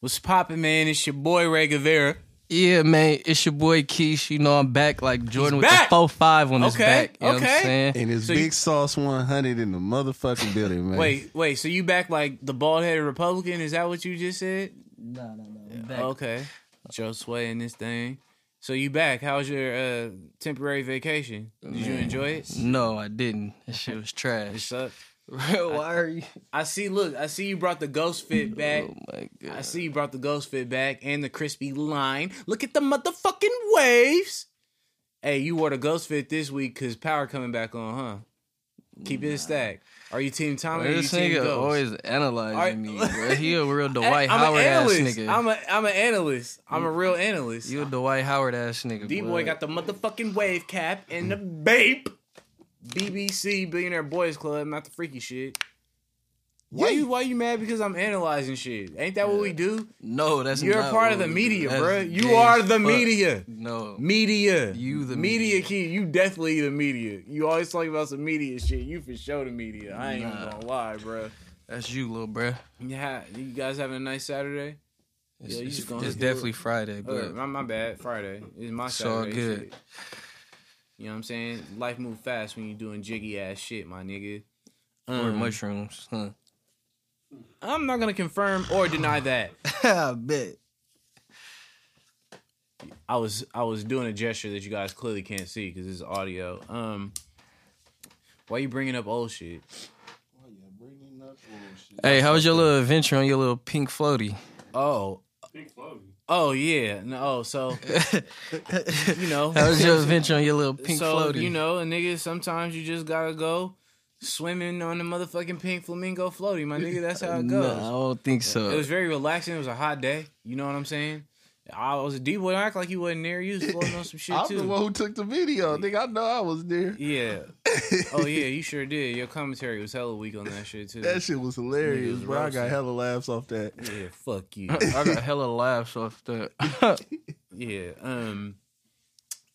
What's poppin', man? It's your boy, Ray Guevara. Yeah, man. It's your boy, Keish. You know I'm back like Jordan with the 4-5 on his back. You know what I'm saying? And it's Big Sauce 100 in the motherfucking building, man. Wait. So you back like the bald-headed Republican? Is that what you just said? No. I'm back. Okay. Joe Sway in this thing. So you back. How was your temporary vacation? Did you enjoy it? No, I didn't. That shit was trash. It sucked. Why are you? I see you brought the ghost fit back. Oh my God. I see you brought the ghost fit back and the crispy line. Look at the motherfucking waves. Hey, you wore the ghost fit this week because power coming back on, huh? Keep it stacked. Are you Team Tommy or you Team Ghost? This nigga always analyzing me, bro. He a real Dwight Howard-ass nigga. I'm an analyst. I'm a real analyst. You a Dwight Howard-ass nigga, D-Boy got the motherfucking wave cap and the vape. BBC Billionaire Boys Club, not the freaky shit. Why you mad because I'm analyzing shit? Ain't that what we do? No, that's You're not part of the media, bro. You are the media. No. Media. You the media. Key. You definitely the media. You always talk about some media shit. You for sure the media. I ain't even gonna lie, bro. That's you, little bro. Yeah. You guys having a nice Saturday? It's definitely Friday, bro. Okay, my bad. Friday. It's my Saturday. It's all good. Shit. You know what I'm saying? Life moves fast when you're doing jiggy-ass shit, my nigga. Or mushrooms, huh? I'm not going to confirm or deny that. I bet. I was doing a gesture that you guys clearly can't see because it's audio. Why you bringing up old shit? Hey, how was your little adventure on your little pink floaty? Oh. Pink floaty? Oh, yeah. No, so, you know. How was your adventure on your little pink floaty? So, you know, a nigga, sometimes you just gotta go swimming on the motherfucking pink flamingo floaty. My nigga, that's how it goes. No, I don't think so. It was very relaxing. It was a hot day. You know what I'm saying? I was a D-boy. I act like you wasn't there. You was floating on some shit, too. I'm the one who took the video. Nigga, I know I was there. Yeah. Oh, yeah, you sure did. Your commentary was hella weak on that shit, too. That shit was hilarious, bro. I got hella laughs off that. Yeah, fuck you. I got hella laughs off that. Yeah.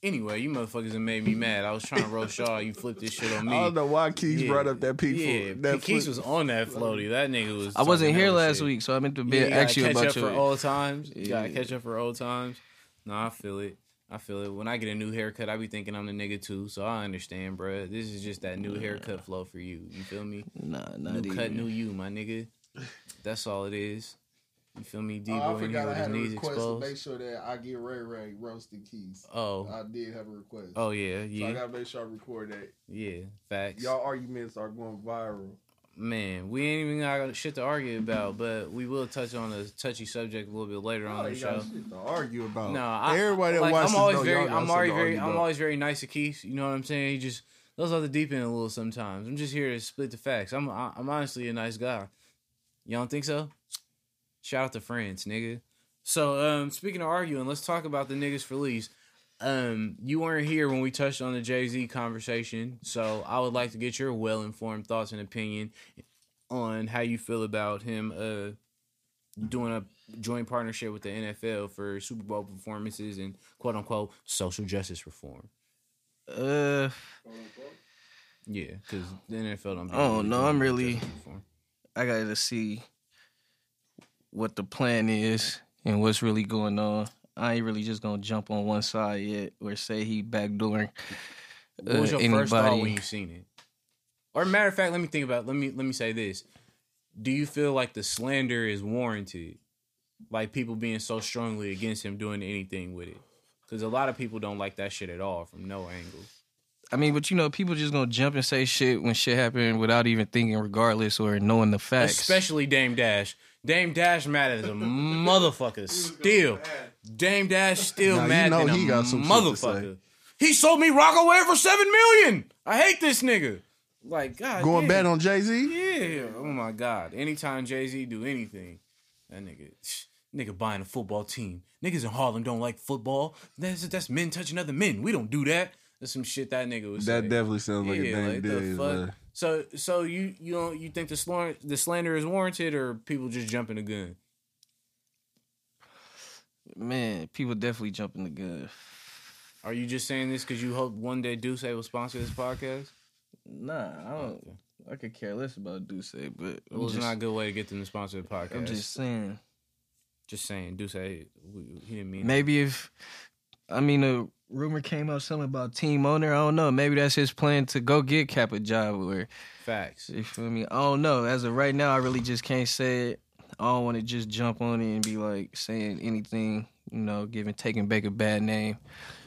Anyway, you motherfuckers have made me mad. I was trying to roast y'all. You flipped this shit on me. I don't know why Keish brought up that people. Yeah, Keish was on that floaty. That nigga was. I wasn't here last week, so I meant to be actually about you. Catch up for old times. Yeah. You gotta catch up for old times. No, I feel it. When I get a new haircut, I be thinking I'm the nigga too. So I understand, bruh. This is just that new haircut flow for you. You feel me? Nah, not new even. Cut, new you, my nigga. That's all it is. You feel me, D-Boy? I forgot I had a request exposed. To make sure that I get Ray roasted keys. Oh. I did have a request. Oh, yeah. So I got to make sure I record that. Yeah, facts. Y'all arguments are going viral. Man, we ain't even got shit to argue about, but we will touch on a touchy subject a little bit later on the show. I got shit to argue about. No, everybody that watches I'm always very nice to Keith. You know what I'm saying? He just goes off the deep end a little sometimes. I'm just here to split the facts. I'm honestly a nice guy. You don't think so? Shout out to friends, nigga. So, speaking of arguing, let's talk about the niggas for lease. You weren't here when we touched on the Jay-Z conversation, so I would like to get your well-informed thoughts and opinion on how you feel about him doing a joint partnership with the NFL for Super Bowl performances and quote-unquote social justice reform. Yeah, because the NFL don't... Oh, no, I'm really... I got to see... what the plan is and what's really going on. I ain't really just gonna jump on one side yet or say he backdooring What was your first thought when you seen it? Or matter of fact, let me think about it. Let me say this. Do you feel like the slander is warranted? Like people being so strongly against him doing anything with it? Because a lot of people don't like that shit at all from no angle. I mean, but you know, people just gonna jump and say shit when shit happened without even thinking regardless or knowing the facts. Especially Dame Dash. Dame Dash mad as a motherfucker. Still. Dame Dash still mad as a motherfucker. He sold me Rockaway for $7 million. I hate this nigga. Like, God. Going bad on Jay-Z? Yeah. Oh, my God. Anytime Jay-Z do anything, that nigga buying a football team. Niggas in Harlem don't like football. That's men touching other men. We don't do that. That's some shit that nigga was saying. That definitely sounds like a Dame Dash, man. So you think the slander is warranted or people just jumping the gun? Man, people definitely jumping the gun. Are you just saying this because you hope one day Duce will sponsor this podcast? Nah, I don't. Okay. I could care less about Duce, but it was not a good way to get them to sponsor the podcast. I'm just saying. Just saying, Deuce Hayes. He didn't mean maybe that. If, I mean, a rumor came out something about team owner. I don't know. Maybe that's his plan to go get Cap a job. Or, facts. You feel me? I don't know. As of right now, I really just can't say it. I don't want to just jump on it and be like saying anything, you know, taking back a bad name.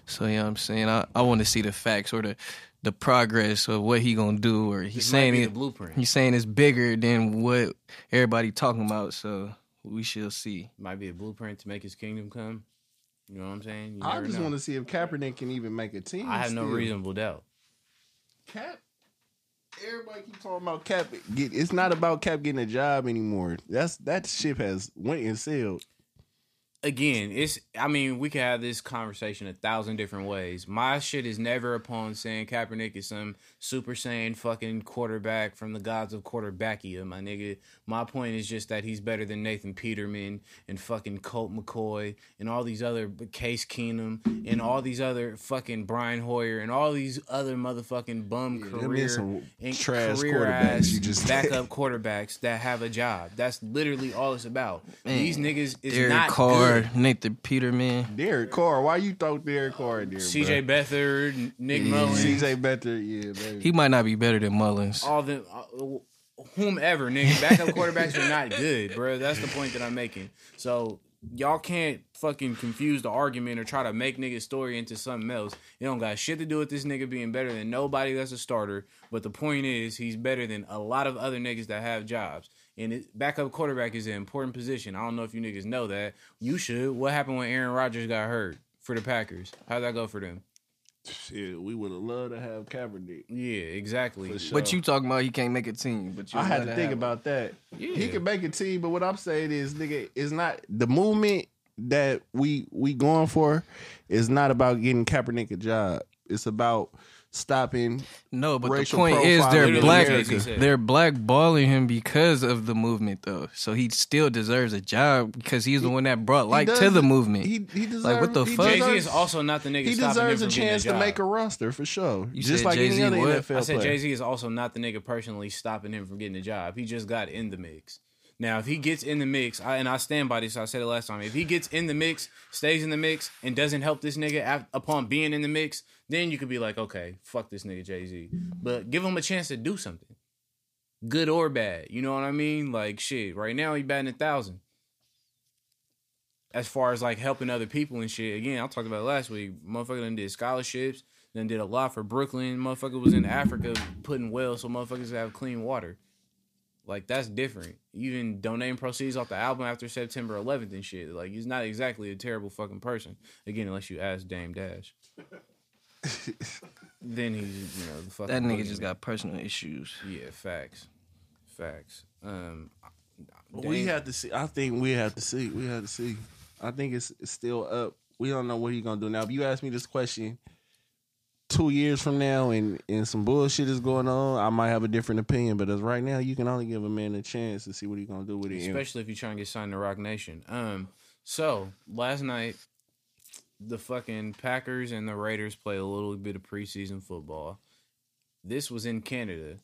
So, you know what I'm saying? I want to see the facts or the progress of what he gonna do. Or he's saying it, he's saying it's bigger than what everybody talking about. So we shall see. Might be a blueprint to make his kingdom come. You know what I'm saying? You I just want to see if Kaepernick can even make a team. I have no reasonable doubt. Cap? Everybody keep talking about Cap. It's not about Cap getting a job anymore. That ship has went and sailed. Again, I mean, we can have this conversation 1,000 different ways. My shit is never upon saying Kaepernick is some super saiyan fucking quarterback from the gods of quarterbackia, my nigga. My point is just that he's better than Nathan Peterman and fucking Colt McCoy and all these other Case Keenum and all these other fucking Brian Hoyer and all these other motherfucking bum career-ass backup quarterbacks that have a job. That's literally all it's about. Man, these niggas is Derek not Carr. Nathan Peterman. Derek Carr. Why you throw Derek Carr in there, CJ Beathard, Nick Mullins. CJ Beathard, yeah, baby. He might not be better than Mullins. All the whomever, nigga. Backup quarterbacks are not good, bro. That's the point that I'm making. So y'all can't fucking confuse the argument or try to make niggas' story into something else. It don't got shit to do with this nigga being better than nobody that's a starter. But the point is, he's better than a lot of other niggas that have jobs. And backup quarterback is an important position. I don't know if you niggas know that. You should. What happened when Aaron Rodgers got hurt for the Packers? How'd that go for them? Shit, we would have loved to have Kaepernick. Yeah, exactly. For sure. But you talking about he can't make a team. But you I had to think about that. Yeah. He can make a team, but what I'm saying is, nigga, it's not the movement that we going for is not about getting Kaepernick a job. It's about stopping. No, but the point is they're blackballing him because of the movement, though. So he still deserves a job because he's the one that brought light to the movement. He deserves, like, what the fuck? Jay-Z is also not the nigga. He deserves a chance to make a roster for sure. You just like any other NFL player. I said Jay-Z is also not the nigga personally stopping him from getting a job. He just got in the mix. Now, if he gets in the mix, and I stand by this, I said it last time. If he gets in the mix, stays in the mix, and doesn't help this nigga upon being in the mix, then you could be like, okay, fuck this nigga Jay-Z. But give him a chance to do something, good or bad. You know what I mean? Like, shit, right now he batting 1,000. As far as, like, helping other people and shit. Again, I talked about it last week. Motherfucker done did scholarships, done did a lot for Brooklyn. Motherfucker was in Africa putting wells so motherfuckers have clean water. Like, that's different. Even donating proceeds off the album after September 11th and shit. Like, he's not exactly a terrible fucking person. Again, unless you ask Dame Dash. Then he's, you know, the fucking... That nigga just got personal issues. Yeah, facts. Facts. We have to see. I think we have to see. We have to see. I think it's still up. We don't know what he's going to do now. If you ask me this question 2 years from now and some bullshit is going on, I might have a different opinion. But as right now, you can only give a man a chance to see what he's going to do with it. Especially if you're trying to get signed to Rock Nation. So, last night, the fucking Packers and the Raiders played a little bit of preseason football. This was in Canada.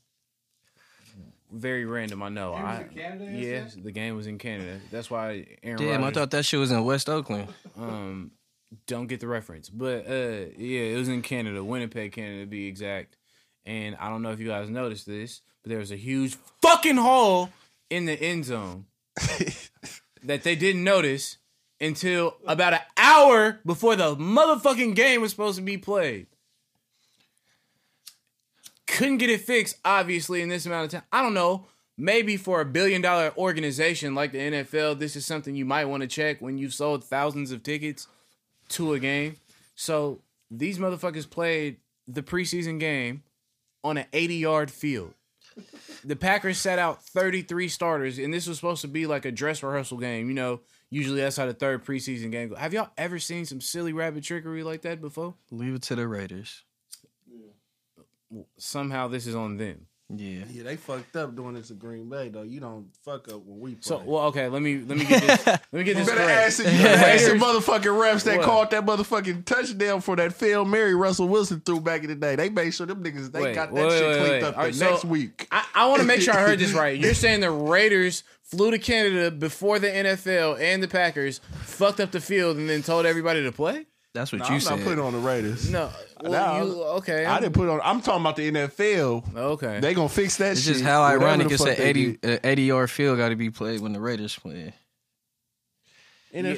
Very random, I know. Yes, the game was in Canada. That's why Aaron Rodgers... Damn, I thought that shit was in West Oakland. Don't get the reference, but yeah, it was in Canada, Winnipeg, Canada to be exact. And I don't know if you guys noticed this, but there was a huge fucking hole in the end zone that they didn't notice until about an hour before the motherfucking game was supposed to be played. Couldn't get it fixed, obviously, in this amount of time. I don't know. Maybe for $1 billion organization like the NFL, this is something you might want to check when you've sold thousands of tickets to a game. So these motherfuckers played the preseason game on an 80-yard field. The Packers sat out 33 starters, and this was supposed to be like a dress rehearsal game. You know, usually that's how the third preseason game goes. Have y'all ever seen some silly rabbit trickery like that before? Leave it to the Raiders. Somehow this is on them. Yeah. Yeah, they fucked up doing this in Green Bay though. You don't fuck up when we play. So, well, okay, let me get this. Let me get this straight. Ask the motherfucking refs that caught that motherfucking touchdown for that Hail Mary Russell Wilson threw back in the day. They made sure them niggas got that shit cleaned up right, next week. I want to make sure I heard this right. You're saying the Raiders flew to Canada before the NFL and the Packers fucked up the field and then told everybody to play? That's what you said. I'm not putting on the Raiders. No. Well, I didn't put on. I'm talking about the NFL. Okay. They going to fix that shit. It's just how ironic it's that 80-yard field got to be played when the Raiders play.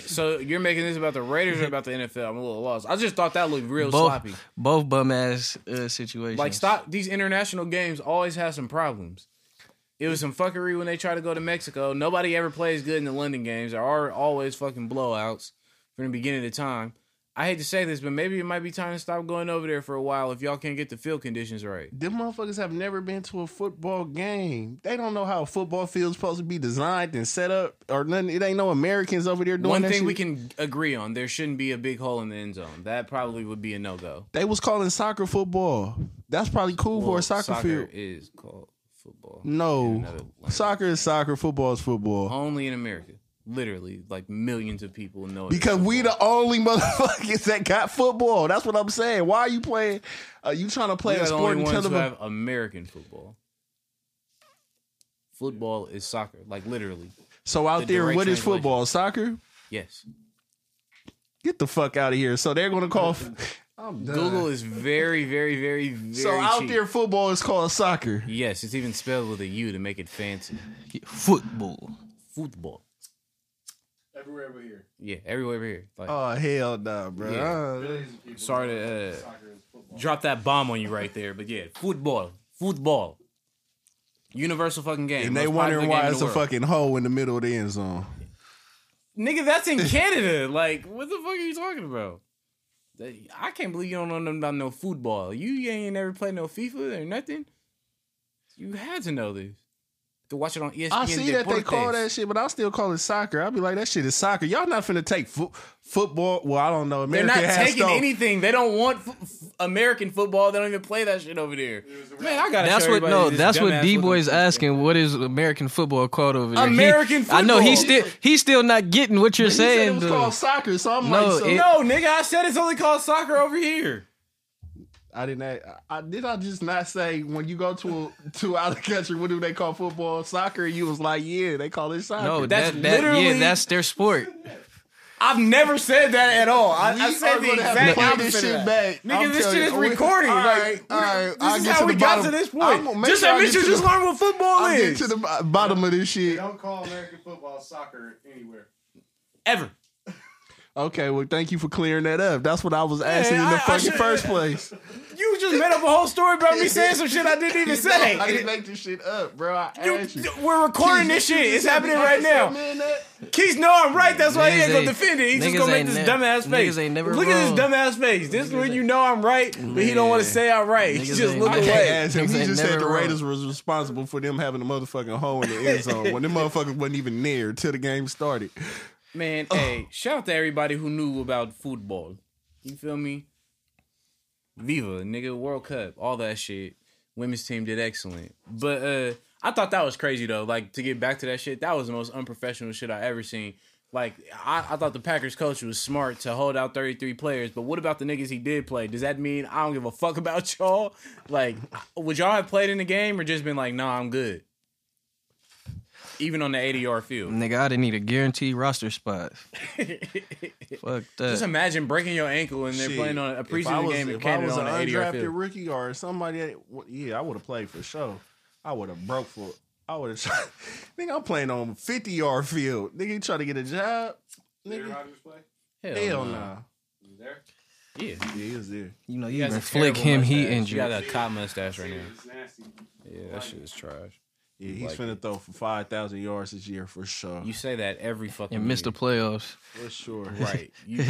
So you're making this about the Raiders or about the NFL? I'm a little lost. I just thought that looked real sloppy. Both bum-ass situations. Like, stop. These international games always have some problems. It was some fuckery when they try to go to Mexico. Nobody ever plays good in the London games. There are always fucking blowouts from the beginning of the time. I hate to say this, but maybe it might be time to stop going over there for a while if y'all can't get the field conditions right. Them motherfuckers have never been to a football game. They don't know how a football field's supposed to be designed and set up or nothing. It ain't no Americans over there doing that shit. One thing we can agree on, there shouldn't be a big hole in the end zone. That probably would be a no-go. They was calling soccer football. That's probably cool for a soccer field. Soccer is called football. No. Soccer is soccer. Football is football. Only in America. Literally, like millions of people know it. Because we the only motherfuckers that got football. That's what I'm saying. Why are you playing? You trying to play a sport until the have American football. Football is soccer, like literally. So out there, what is football? Soccer? Yes. Get the fuck out of here. So they're gonna call. I'm done. Google is very, very, very, very cheap. So out there, football is called soccer. Yes, it's even spelled with a U to make it fancy. Football. Everywhere over here. Yeah, everywhere over here. Like, oh, hell no, bro. Yeah. Sorry to drop that bomb on you right there, but yeah, football. Universal fucking game. And they wondering why it's a fucking hole in the middle of the end zone. Nigga, that's in Canada. Like, what the fuck are you talking about? I can't believe you don't know nothing about no football. You ain't never played no FIFA or nothing. You had to know this. To watch it on ESPN. I see that they call that shit, but I still call it soccer. I'll be like, that shit is soccer. Y'all not finna take football. Well, I don't know. America they're not taking anything. They don't want American football. They don't even play that shit over there. Man, I gotta. That's what. No, that's what D-Boy's asking. What is American football called over there? American football. I know he's still not getting what you're saying. Said it was called soccer. So I'm no, nigga. I said it's only called soccer over here. I didn't. I just not say when you go to out of country, what do they call football? Soccer. You was like, yeah, they call it soccer. No, that's literally. Yeah, that's their sport. I've never said that at all. I said the exact opposite of that. Nigga, this shit is recording. All right. This is how we got to this point. Just admit you just learned what football is. I'll get to the bottom of this shit. They don't call American football soccer anywhere. Ever. Okay, well, thank you for clearing that up. That's what I was asking in the fucking first place. You just made up a whole story about me saying some shit I didn't even say. I didn't make this shit up, bro. We're recording this shit. It's happening right now. Keith, no, I'm right. That's why he ain't gonna defend it. He's just gonna make this dumbass face. Look at this dumbass face. This is when you know I'm right, but he don't want to say I'm right. He just look away. He just said the Raiders was responsible for them having a motherfucking hole in the end zone when them motherfuckers wasn't even near till the game started. Man, hey, shout out to everybody who knew about football. You feel me? Viva, nigga, World Cup, all that shit. Women's team did excellent. But I thought that was crazy, though. Like, to get back to that shit, that was the most unprofessional shit I ever seen. Like, I thought the Packers coach was smart to hold out 33 players, but what about the niggas he did play? Does that mean I don't give a fuck about y'all? Like, would y'all have played in the game or just been like, nah, I'm good? Even on the 80-yard field. Nigga, I didn't need a guaranteed roster spot. Fuck that. Just imagine breaking your ankle and they're playing on a preseason game in Canada on the 80-yard field. If I was an undrafted rookie or somebody, I would have played for sure. I would have broke for it. I would have tried. Nigga, I'm playing on a 50-yard field. Nigga, you try to get a job? Did Aaron Rodgers play? Hell nah. He was there? Yeah. Yeah, he was there. You know, you can flick him, he injured. You got a cop mustache right now. It's nasty. Yeah, that shit is trash. Yeah, he's finna throw for 5,000 yards this year for sure. You say that every fucking year. And miss the playoffs. For sure. Right. You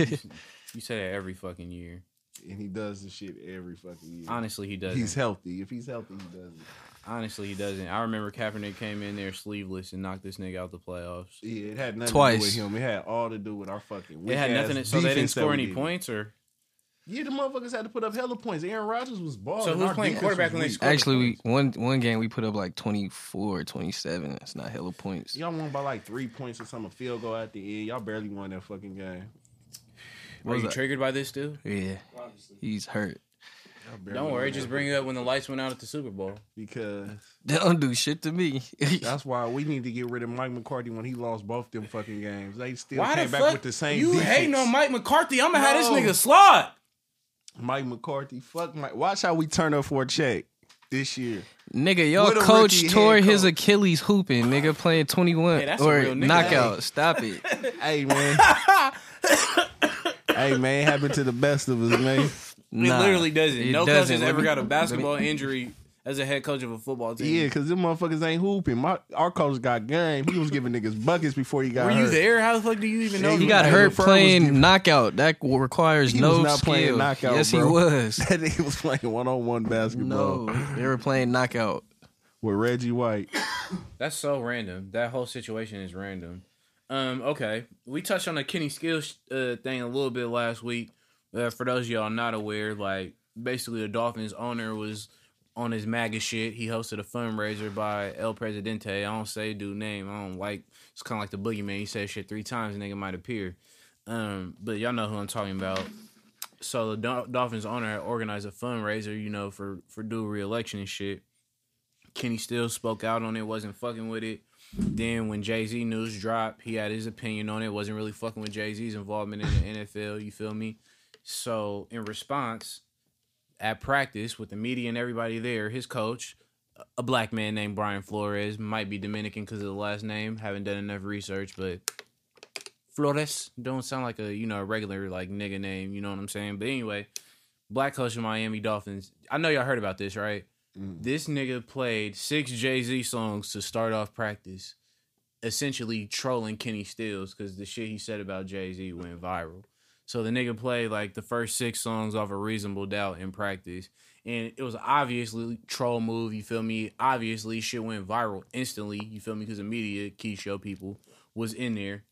say that every fucking year. And he does this shit every fucking year. Honestly, he doesn't. He's healthy. If he's healthy, he doesn't. Honestly, he doesn't. I remember Kaepernick came in there sleeveless and knocked this nigga out the playoffs. Yeah, it had nothing to do with him. It had all to do with our fucking weak-ass defense. So they didn't score any points, or? Yeah, the motherfuckers had to put up hella points. Aaron Rodgers was balling. So who's playing quarterback when they scored? Actually, one game we put up like 24, 27. That's not hella points. Y'all won by like 3 points or something. A field goal at the end. Y'all barely won that fucking game. Were you triggered by this dude? Yeah, obviously. He's hurt. Don't worry, just bring it up when the lights went out at the Super Bowl. Because they don't do shit to me. That's why we need to get rid of Mike McCarthy when he lost both them fucking games. They still came back with the same defense. You hating on Mike McCarthy? I'm going to have this nigga slide. Mike McCarthy, fuck Mike. Watch how we turn up for a check this year. Nigga, your coach tore his Achilles hooping, nigga, playing 21 or knockout. Stop it. Hey, man. Hey, man, happened to the best of us, man. It literally doesn't. No coach has ever got a basketball injury as a head coach of a football team. Yeah, because them motherfuckers ain't hooping. Our coach got game. He was giving niggas buckets before he got hurt. Were you there? How the fuck do you even know? He got hurt playing knockout. That requires no skill. He was not playing knockout, yes, bro. He was. That nigga was playing one-on-one basketball. No, they were playing knockout. With Reggie White. That's so random. That whole situation is random. Okay. We touched on the Kenny Stills thing a little bit last week. For those of y'all not aware, like, basically the Dolphins owner was on his MAGA shit. He hosted a fundraiser by El Presidente. I don't say dude name. I don't like... It's kind of like the boogeyman. He said shit 3 times, and nigga might appear. But y'all know who I'm talking about. So the Dolphins owner organized a fundraiser, you know, for dual re-election and shit. Kenny Stills spoke out on it, wasn't fucking with it. Then when Jay-Z news dropped, he had his opinion on it. Wasn't really fucking with Jay-Z's involvement in the NFL, you feel me? So, in response, at practice, with the media and everybody there, his coach, a black man named Brian Flores, might be Dominican because of the last name, haven't done enough research, but Flores don't sound like a, you know, a regular, like, nigga name, you know what I'm saying? But anyway, black coach of Miami Dolphins, I know y'all heard about this, right? Mm. This nigga played 6 Jay-Z songs to start off practice, essentially trolling Kenny Stills because the shit he said about Jay-Z went viral. So the nigga played like the first 6 songs off of Reasonable Doubt in practice. And it was obviously troll move, you feel me? Obviously shit went viral instantly, you feel me? Because the media, Keish, show people, was in there.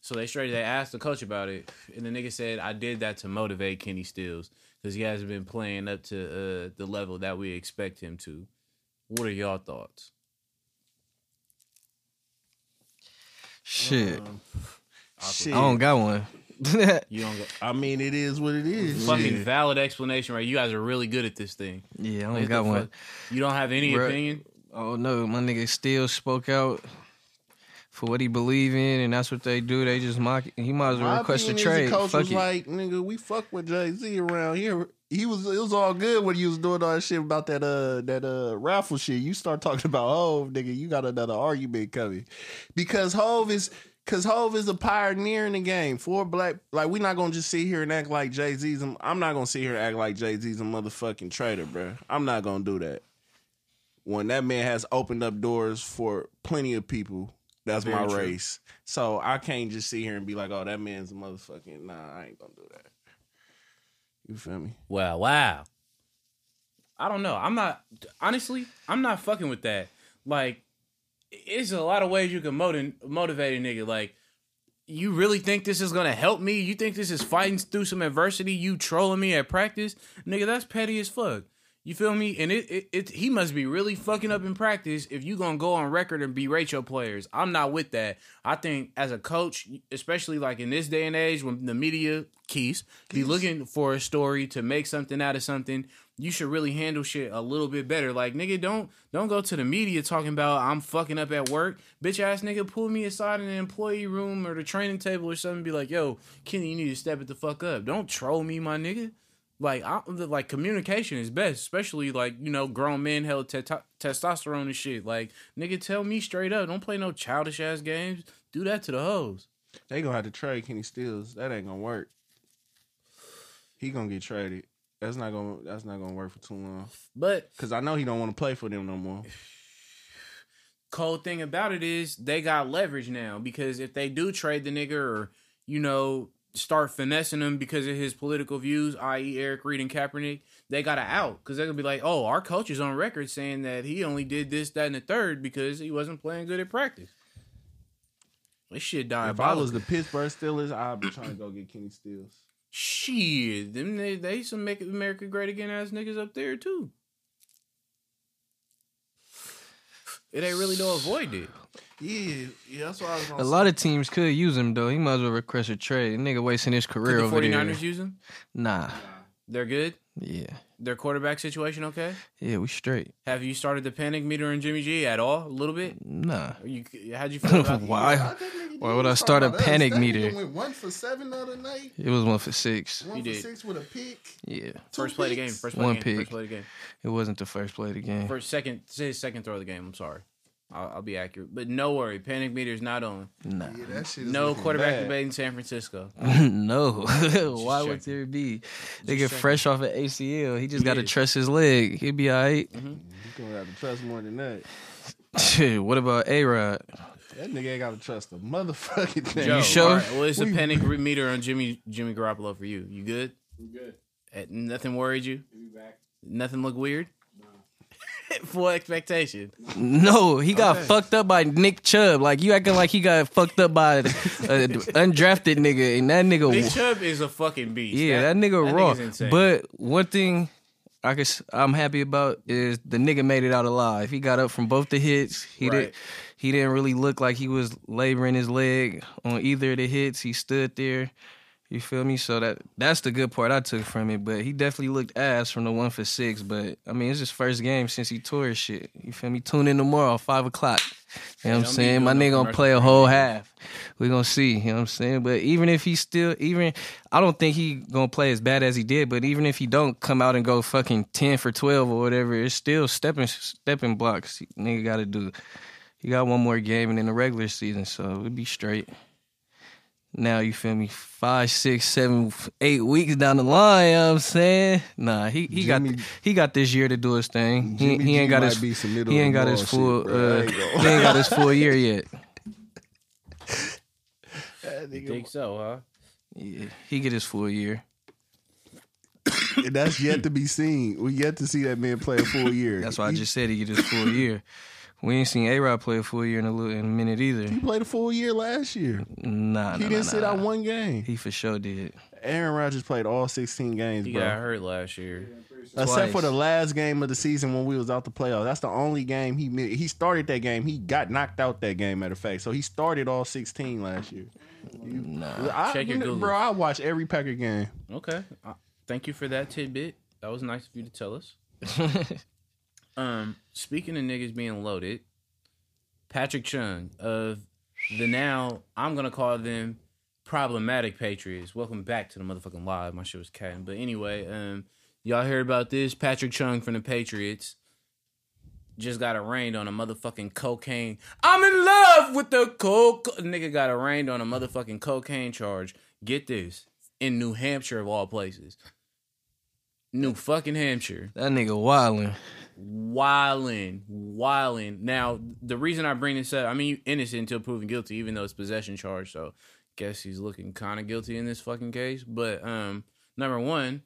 So they asked the coach about it. And the nigga said, I did that to motivate Kenny Stills because he hasn't been playing up to the level that we expect him to. What are y'all thoughts? Shit. Shit. I don't got one. You don't. I mean, it is what it is. Fucking valid explanation, right? You guys are really good at this thing. Yeah, I don't got one. You don't have any opinion? Oh no, my nigga still spoke out for what he believe in, and that's what they do. They just mock it. He might as well request a trade. The coach was like, nigga, we fuck with Jay-Z around here. It was all good when you was doing all that shit about that raffle shit. You start talking about Hove, nigga, you got another argument coming because Hove is a pioneer in the game for black. Like, we're not going to just sit here and act like Jay-Z's. I'm not going to sit here and act like Jay-Z's a motherfucking traitor, bro. I'm not going to do that. When that man has opened up doors for plenty of people, that's my race. So I can't just sit here and be like, oh, that man's a motherfucking... Nah, I ain't going to do that. You feel me? Wow. I don't know. I'm not... Honestly, I'm not fucking with that. Like... It's a lot of ways you can motivate a nigga. Like, you really think this is going to help me? You think this is fighting through some adversity? You trolling me at practice? Nigga, that's petty as fuck. You feel me? And he must be really fucking up in practice if you going to go on record and berate your players. I'm not with that. I think as a coach, especially like in this day and age when the media, Keish, be looking for a story to make something out of something, you should really handle shit a little bit better. Like, nigga, don't go to the media talking about I'm fucking up at work. Bitch ass nigga, pull me aside in an employee room or the training table or something and be like, yo, Kenny, you need to step it the fuck up. Don't troll me, my nigga. Like, communication is best, especially, like, you know, grown men held testosterone and shit. Like, nigga, tell me straight up. Don't play no childish ass games. Do that to the hoes. They gonna have to trade Kenny Stills. That ain't gonna work. He gonna get traded. That's not gonna work for too long. But because I know he don't want to play for them no more. Cold thing about it is they got leverage now because if they do trade the nigga or, you know, start finessing him because of his political views, i.e. Eric Reed and Kaepernick, they got an out because they're gonna be like, oh, our coach is on record saying that he only did this, that, and the third because he wasn't playing good at practice. This shit diabolical. If I was the Pittsburgh Steelers, I'd be trying to go get Kenny Stills. Shit, them they some Make America Great Again ass niggas up there too. It ain't really no avoid it. Yeah, that's what I was gonna say. A lot of teams could use him though. He might as well request a trade. Nigga wasting his career over there. Could the 49ers use him? Nah. They're good? Yeah. Their quarterback situation okay? Yeah, we straight. Have you started the panic meter in Jimmy G at all? A little bit? Nah. How'd you feel about Why would I start a panic meter? Went 1 for 7 the other night. It was 1 for 6. One for six with a pick. Yeah. First play of the game. It wasn't the first play of the game. Second throw of the game. I'm sorry. I'll be accurate. But no worry. Panic meter's not on. Nah. Yeah, that shit is no quarterback debate in San Francisco. No. Why would there be? They get fresh off of ACL. He just got to trust his leg. He'll be all right. Mm-hmm. He's going to have to trust more than that. Shit, what about A-Rod? That nigga ain't got to trust the motherfucking thing. Joe, you sure? Right, well, it's a panic meter on Jimmy Garoppolo for you. You good? I'm good. Nothing worried you? He'll be back. Nothing look weird? Full expectation. No, he got fucked up by Nick Chubb. Like, you acting like he got fucked up by an undrafted nigga. And that nigga Nick Chubb is a fucking beast. Yeah, that nigga raw. But one thing I'm happy about is the nigga made it out alive. He got up from both the hits. He didn't really look like he was laboring his leg on either of the hits. He stood there. You feel me? So that's the good part I took from it. But he definitely looked ass from the 1 for 6. But, I mean, it's his first game since he tore his shit. You feel me? Tune in tomorrow, 5 o'clock. You know what I'm saying? My nigga gonna play a whole half. We're gonna see. You know what I'm saying? But even if he still... I don't think he gonna play as bad as he did. But even if he don't come out and go fucking 10 for 12 or whatever, it's still stepping blocks. Nigga gotta do... He got one more game and in the regular season, so it'll be straight. Now, you feel me, 5, 6, 7, 8 weeks down the line, you know what I'm saying? Nah, he got this year to do his thing. He ain't got his full year yet. You think so, huh? Yeah, he get his full year. And that's yet to be seen. We yet to see that man play a full year. That's why I just said he get his full year. We ain't seen A-Rod play a full year in a minute either. He played a full year last year. He didn't sit out one game. He for sure did. Aaron Rodgers played all 16 games, He got hurt last year. Twice. Except for the last game of the season when we was out the playoffs. That's the only game he started that game. He got knocked out that game, matter of fact. So he started all 16 last year. Check your Google. Bro, I watch every Packer game. Okay. Thank you for that tidbit. That was nice of you to tell us. Speaking of niggas being loaded, Patrick Chung of the now, I'm going to call them problematic Patriots. Welcome back to the motherfucking live. My shit was catting. But anyway, y'all heard about this? Patrick Chung from the Patriots just got arraigned on a motherfucking cocaine. I'm in love with the coke. Nigga got arraigned on a motherfucking cocaine charge. Get this. In New Hampshire of all places. New fucking Hampshire. That nigga wildin'. Now, the reason I bring this up, I mean, you innocent until proven guilty, even though it's possession charge, so guess he's looking kind of guilty in this fucking case. But, number one,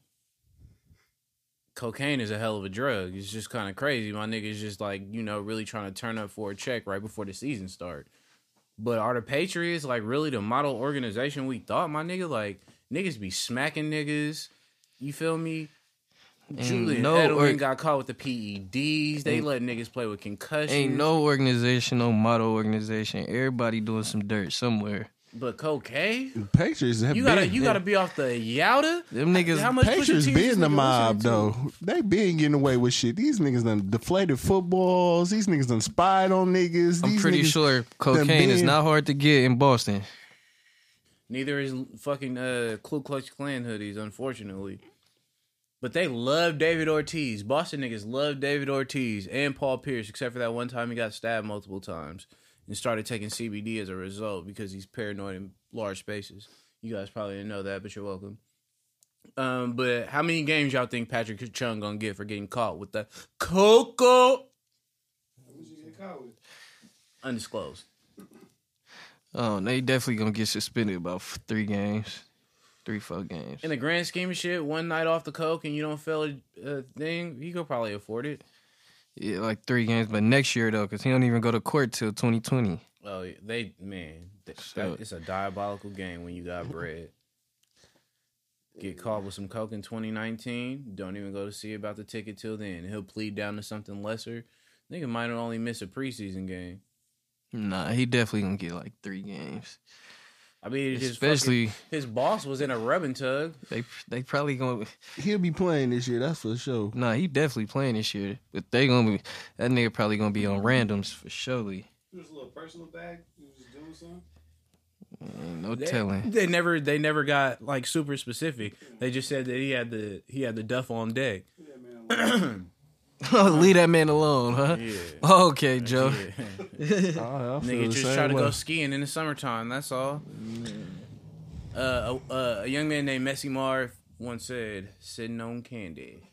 cocaine is a hell of a drug. It's just kind of crazy. My nigga's just like, you know, really trying to turn up for a check right before the season start. But are the Patriots, like, really the model organization we thought, my nigga? Like, niggas be smacking niggas. You feel me? Julian Edelman got caught with the PEDs. They let niggas play with concussions. Ain't no organization, no model organization. Everybody doing some dirt somewhere. But cocaine? Patriots have you gotta be off the yowda. Them niggas, how much Patriots been the mob though. They been getting away with shit. These niggas done deflated footballs. These niggas done spied on niggas. I'm pretty sure cocaine is not hard to get in Boston. Neither is fucking Ku Klux Klan hoodies, unfortunately. But they love David Ortiz. Boston niggas love David Ortiz and Paul Pierce, except for that one time he got stabbed multiple times and started taking CBD as a result because he's paranoid in large spaces. You guys probably didn't know that, but you're welcome. But how many games y'all think Patrick Chung gonna get for getting caught with the coco? How much you get caught with? Undisclosed. Oh, they definitely gonna get suspended about 3 games. 3-4 games. In the grand scheme of shit, one night off the coke and you don't fail a thing, he could probably afford it. Yeah, like 3 games, but next year though, because he don't even go to court till 2020. Oh, it's a diabolical game when you got bread. Get caught with some coke in 2019. Don't even go to see about the ticket till then. He'll plead down to something lesser. Nigga might only miss a preseason game. Nah, he definitely gonna get like 3 games. I mean, especially his boss was in a rubbing tug. They probably gonna. He'll be playing this year. That's for sure. Nah, he definitely playing this year. But they gonna be that nigga probably gonna be on randoms for surely. It was a little personal bag. He was just doing something. No telling. They never got like super specific. They just said that he had the duff on deck. Leave that man alone, huh? Yeah. Okay, Joe. Yeah. Nigga just try to go skiing in the summertime. That's all. A young man named Messy Marv once said, "Sitting on candy,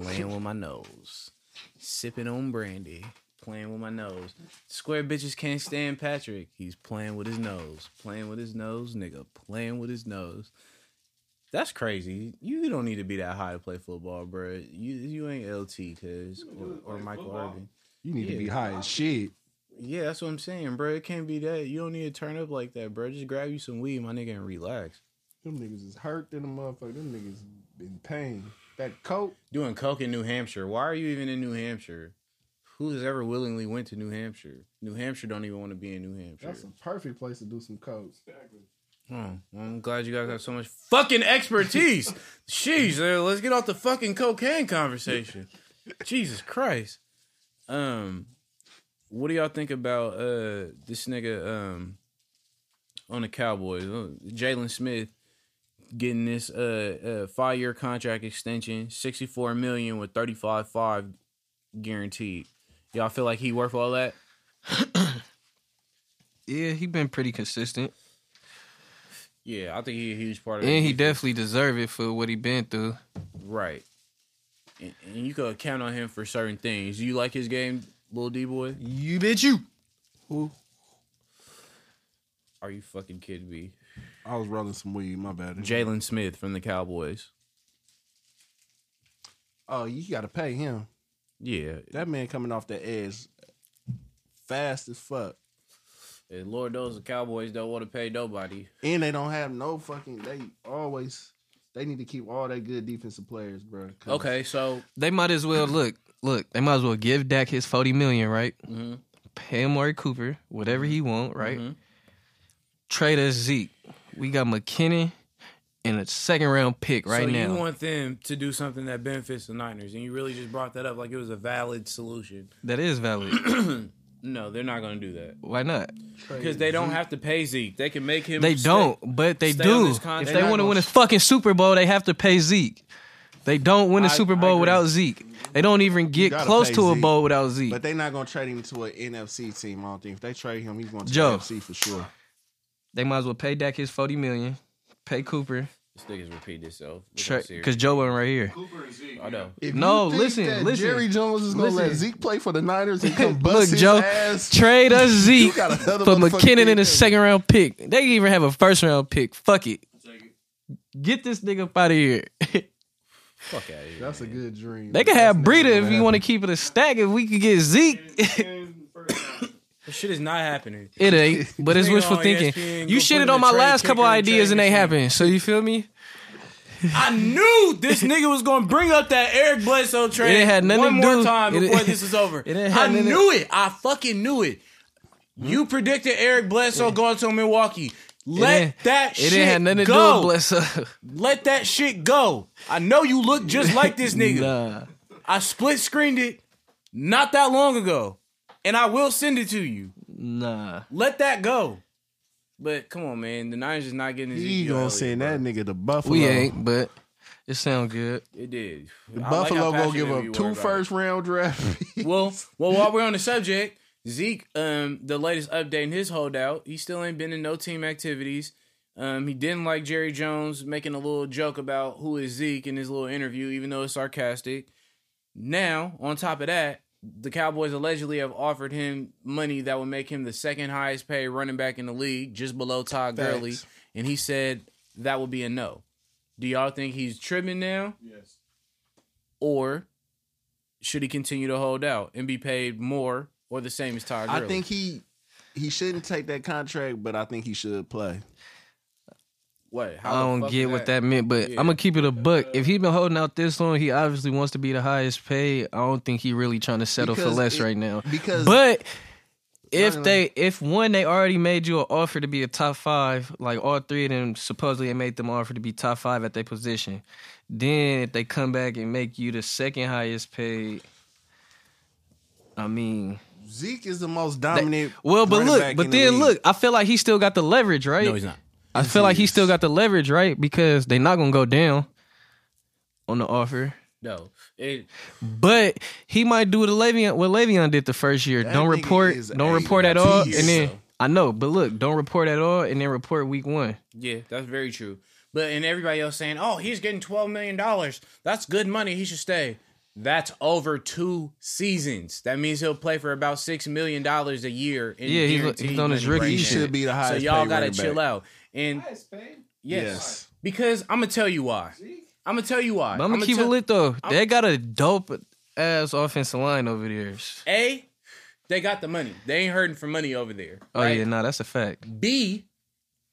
playing with my nose, sipping on brandy." Playing with my nose. Square bitches can't stand Patrick. He's playing with his nose. Playing with his nose, nigga. Playing with his nose. That's crazy. You don't need to be that high to play football, bro. You ain't LT, cuz. Or Michael Irvin. You need to be high as shit. Yeah, that's what I'm saying, bro. It can't be that. You don't need to turn up like that, bro. Just grab you some weed, my nigga, and relax. Them niggas is hurt than a motherfucker. Them niggas in pain. That coke. Doing coke in New Hampshire. Why are you even in New Hampshire? Who's ever willingly went to New Hampshire? New Hampshire don't even want to be in New Hampshire. That's a perfect place to do some coke. Exactly. Oh, well, I'm glad you guys have so much fucking expertise. Jeez, let's get off the fucking cocaine conversation. Jesus Christ. What do y'all think about this nigga on the Cowboys? Jalen Smith getting this 5-year contract extension, $64 million with $35.5 guaranteed. Y'all feel like he worth all that? Yeah, he been pretty consistent. Yeah, I think he a huge part of it. And he definitely deserve it for what he been through. Right. And you could count on him for certain things. You like his game, Lil D-Boy? You bet you. Who? Are you fucking kidding me? I was rolling some weed, my bad. Jalen Smith from the Cowboys. Oh, you gotta pay him. Yeah. That man coming off the edge fast as fuck. And Lord knows the Cowboys don't want to pay nobody. And they don't have no fucking... They need to keep all their good defensive players, bro. Okay, so... They might as well... Look, they might as well give Dak his $40 million, right? Mm-hmm. Pay Amari Cooper, whatever he want, right? Mm-hmm. Trade us Zeke. We got McKinnon... in a second-round pick right now. So you want them to do something that benefits the Niners, and you really just brought that up like it was a valid solution. That is valid. No, they're not going to do that. Why not? Because they don't have to pay Zeke. They can make him... They do. If they want to win a fucking Super Bowl, they have to pay Zeke. They don't win a Super Bowl without Zeke. They don't even get close to a bowl without Zeke. But they're not going to trade him to an NFC team, I don't think. If they trade him, he's going to NFC for sure. They might as well pay Dak his $40 million. Pay Cooper. This nigga's repeat itself. Because Joe wasn't right here. Cooper and Zeke. I know. Listen. Jerry Jones is going to let Zeke play for the Niners and come bust his ass. Trade us Zeke for McKinnon in a second-round pick. They didn't even have a first-round pick. Fuck it. Get this nigga up out of here. Fuck out of here. That's man. A good dream. They could have Breida if you want to keep it a stack. If we could get Zeke. This shit is not happening. It ain't, but it's wishful thinking. ESPN, you shitted on my last couple ideas and they happened. So you feel me? I knew this nigga was gonna bring up that Eric Bledsoe trade. It had nothing one to do. More time it before this is over. I knew it. I fucking knew it. You predicted Eric Bledsoe going to Milwaukee. Let that shit go. Bledsoe. Let that shit go. I know you look just like this nigga. Nah. I split screened it not that long ago. And I will send it to you. Nah. Let that go. But come on, man. The Niners is not getting his EPL. You gonna send that nigga to Buffalo. We ain't, but it sound good. It did. The Buffalo gonna give up 2 first-round draft picks. Well, while we're on the subject, Zeke, the latest update in his holdout, he still ain't been in no team activities. He didn't like Jerry Jones making a little joke about who is Zeke in his little interview, even though it's sarcastic. Now, on top of that, the Cowboys allegedly have offered him money that would make him the second highest paid running back in the league, just below Todd Gurley, and he said that would be a no. Do y'all think he's tripping now? Yes. Or should he continue to hold out and be paid more or the same as Todd Gurley? I think he shouldn't take that contract, but I think he should play. What? How I don't get what that meant, but yeah. I'm gonna keep it a buck. If he's been holding out this long, he obviously wants to be the highest paid. I don't think he really trying to settle for less right now. But if they already made you an offer to be a top five, like all three of them supposedly they made them offer to be top five at their position. Then if they come back and make you the second highest paid, I mean. Zeke is the most dominant. But I feel like he still got the leverage, right? No, he's not. Because they're not gonna go down on the offer. No, but he might do what Le'Veon did the first year. Don't report at all, and then don't report at all, and then report week one. Yeah, that's very true. But and everybody else saying, oh, he's getting $12 million. That's good money. He should stay. That's over 2 seasons. That means he'll play for about $6 million a year. He's on his rookie. He should be the highest. So y'all gotta chill out. And yes, because I'm gonna tell you why. But I'm gonna keep it lit though. They got a dope ass offensive line over there. A, they got the money. They ain't hurting for money over there. Oh right? Yeah, no, that's a fact. B,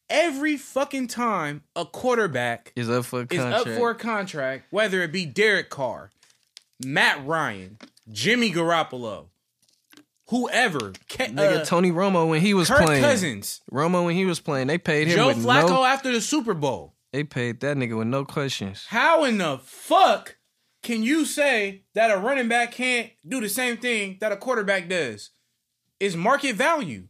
every fucking time a quarterback is up for a contract, whether it be Derek Carr, Matt Ryan, Jimmy Garoppolo, whoever. Tony Romo when he was playing. Kirk Cousins. Romo when he was playing, they paid him with Flacco after the Super Bowl. They paid that nigga with no questions. How in the fuck can you say that a running back can't do the same thing that a quarterback does? It's market value.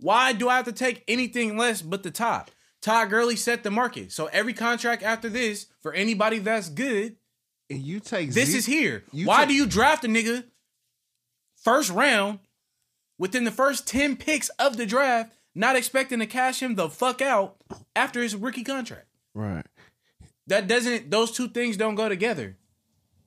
Why do I have to take anything less but the top? Todd Gurley set the market. So every contract after this, for anybody that's good, and you take this is here. Why do you draft a nigga first round within the first 10 picks of the draft, not expecting to cash him the fuck out after his rookie contract? Right. Those two things don't go together.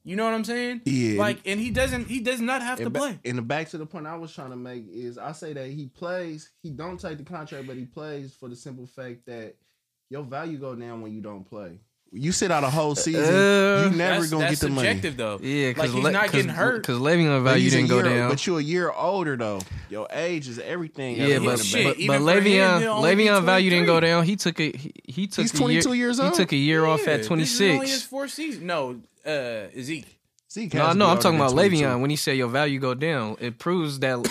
You know what I'm saying? Yeah. Like, and he does not have to play. And back to the point I was trying to make is I say that he plays, he don't take the contract, but he plays for the simple fact that your value go down when you don't play. You sit out a whole season, you never gonna get the money. That's subjective though. Yeah, because he's not getting hurt. Because Le'Veon value didn't go down. But you're a year older though. Your age is everything. Yeah, but Le'Veon value didn't go down. He's 22 years old. He took a year off at 26. This is only his 4th season. No, Zeke. No, I'm talking about Le'Veon. When he said your value go down, it proves that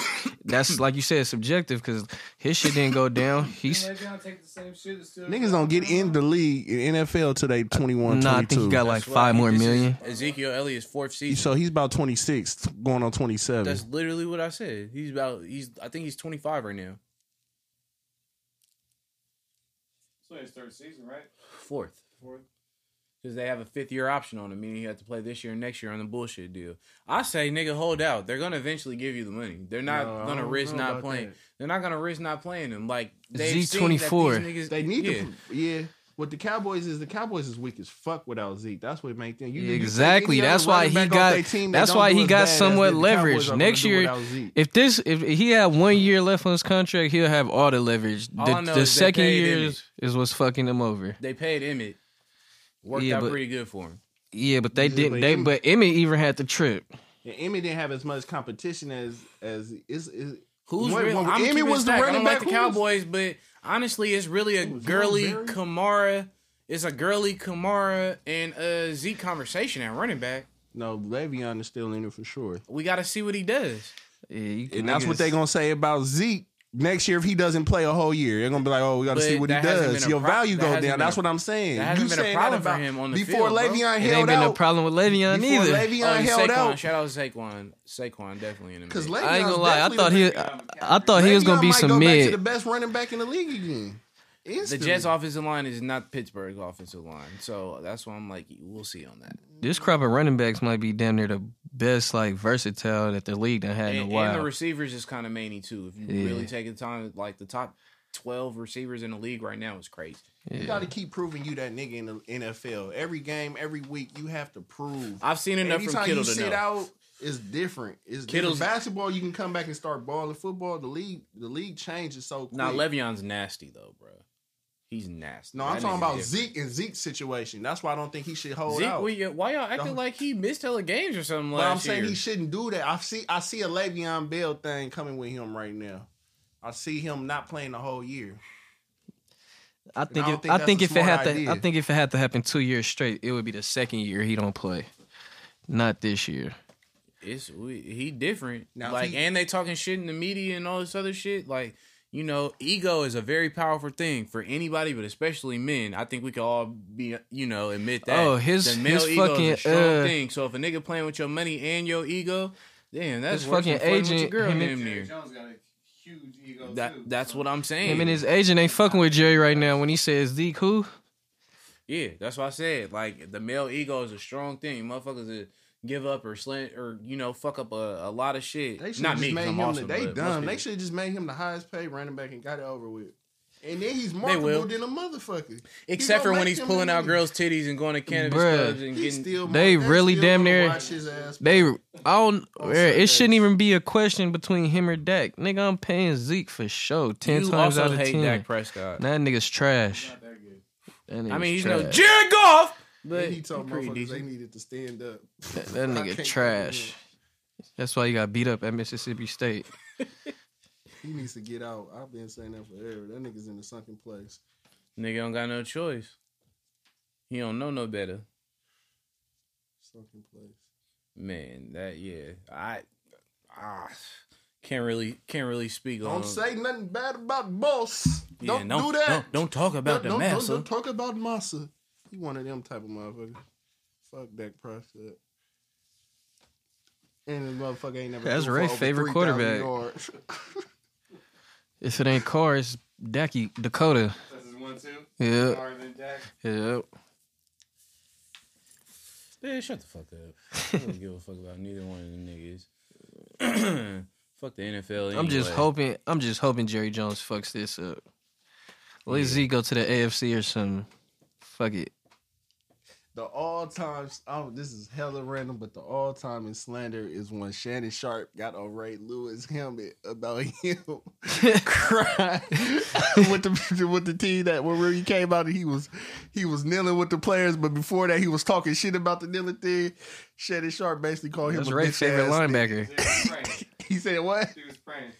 that's like you said, subjective because his shit didn't go down. Niggas don't get in the league in NFL till they 21, 22. Nah, I think he got like 5 more million. Ezekiel Elliott's 4th season, so he's about 26, going on 27. That's literally what I said. I think he's 25 right now. So his 3rd season, right? 4th. Because they have a 5th-year option on him, meaning you have to play this year and next year on the bullshit deal. I say, nigga, hold out. They're going to eventually give you the money. They're not going to risk not playing. They're not going to risk not playing him. Like, they've seen that these niggas, they need to. Yeah. What the Cowboys is weak as fuck without Zeke. That's what makes them. Exactly. That's why he got somewhat leverage. Next year, if he had 1 year left on his contract, he'll have all the leverage. The second year is what's fucking him over. They paid Emmett. Worked out pretty good for him. Yeah, but they didn't. But Emmy even had the trip. Yeah, Emmy didn't have as much competition as who's real? Emmy was the running back. The Cowboys, but honestly, it's really a Gurley Kamara. It's a Gurley Kamara and a Zeke conversation at running back. No, Le'Veon is still in it for sure. We got to see what he does. Yeah, and that's what they're gonna say about Zeke. Next year, if he doesn't play a whole year, they're going to be like, oh, we got to see what he does. Your value goes down. That's what I'm saying. That hasn't been a problem for him on the field. Before Le'Veon held out. It ain't been a problem with Le'Veon either. Before Le'Veon held out. Shout out to Saquon. Saquon definitely in the mix. I ain't going to lie. I thought he was going to be some mid. Le'Veon might go back to the best running back in the league again. Instantly. The Jets' offensive line is not Pittsburgh's offensive line, so that's why I'm like, we'll see on that. This crop of running backs might be damn near the best, like versatile that the league done had in a while. And the receivers is kind of many too. If you really take the time, like the top 12 receivers in the league right now is crazy. Yeah. You got to keep proving you that nigga in the NFL. Every game, every week, you have to prove. I've seen enough from Kittle to know. It's different. It's Kittle's different. Basketball, you can come back and start balling. Football, the league changes so quick. Now Le'Veon's nasty though, bro. He's nasty. No, I'm talking about Zeke and Zeke's situation. That's why I don't think he should hold out. Zeke, why y'all acting like he missed hella games or something last year? But I'm saying he shouldn't do that. I see a Le'Veon Bell thing coming with him right now. I see him not playing the whole year. I think if it had to happen 2 years straight, it would be the second year he don't play, not this year. He different now, like, and they talking shit in the media and all this other shit. Like, you know, ego is a very powerful thing for anybody, but especially men. I think we can all be, you know, admit that. Oh, his the male his ego fucking is a strong thing. So if a nigga playing with your money and your ego, damn, that's his fucking agent. Jerry Jones got a huge ego too. That's what I'm saying. Him and his agent ain't fucking with Jerry right now when he says Zeke who. Yeah, that's what I said. Like, the male ego is a strong thing. Motherfuckers are give up or slant or, you know, fuck up a lot of shit. They not me, made him awesome, they dumb. They should have just made him the highest paid running back and got it over with. And then he's marketable than a motherfucker. Except for when he's pulling out girls' titties and going to cannabis clubs and getting. They really damn near. It shouldn't even be a question between him or Dak. Nigga, I'm paying Zeke for show 10 times out of 10. You also hate Dak Prescott. That nigga's trash. He's no Jared Goff. But he told motherfuckers they needed to stand up. That nigga trash. That's why he got beat up at Mississippi State. He needs to get out. I've been saying that forever. That nigga's in the sunken place. Nigga don't got no choice. He don't know no better. Sunken place. Man, I can't really speak on. Don't say nothing bad about boss. Yeah, don't do that. Don't talk about the massa. Don't talk about massa. He one of them type of motherfuckers. Fuck Dak Prescott. And this motherfucker ain't never. That's Ray's favorite quarterback. If it ain't Carr, it's Dacky Dakota. That's his 1-2. Yeah. Carr than Dak. Yep. Man, shut the fuck up. I don't give a fuck about neither one of them niggas. Fuck the NFL. Anyway. I'm just hoping Jerry Jones fucks this up. Let Z go to the AFC or something. Fuck it. The all-time, this is hella random, but the all-time in slander is when Shannon Sharp got on Ray Lewis' helmet about him crying with the team that when he came out and he was kneeling with the players, but before that he was talking shit about the kneeling thing. Shannon Sharp basically called him a bitch favorite linebacker. He said what? He was praying.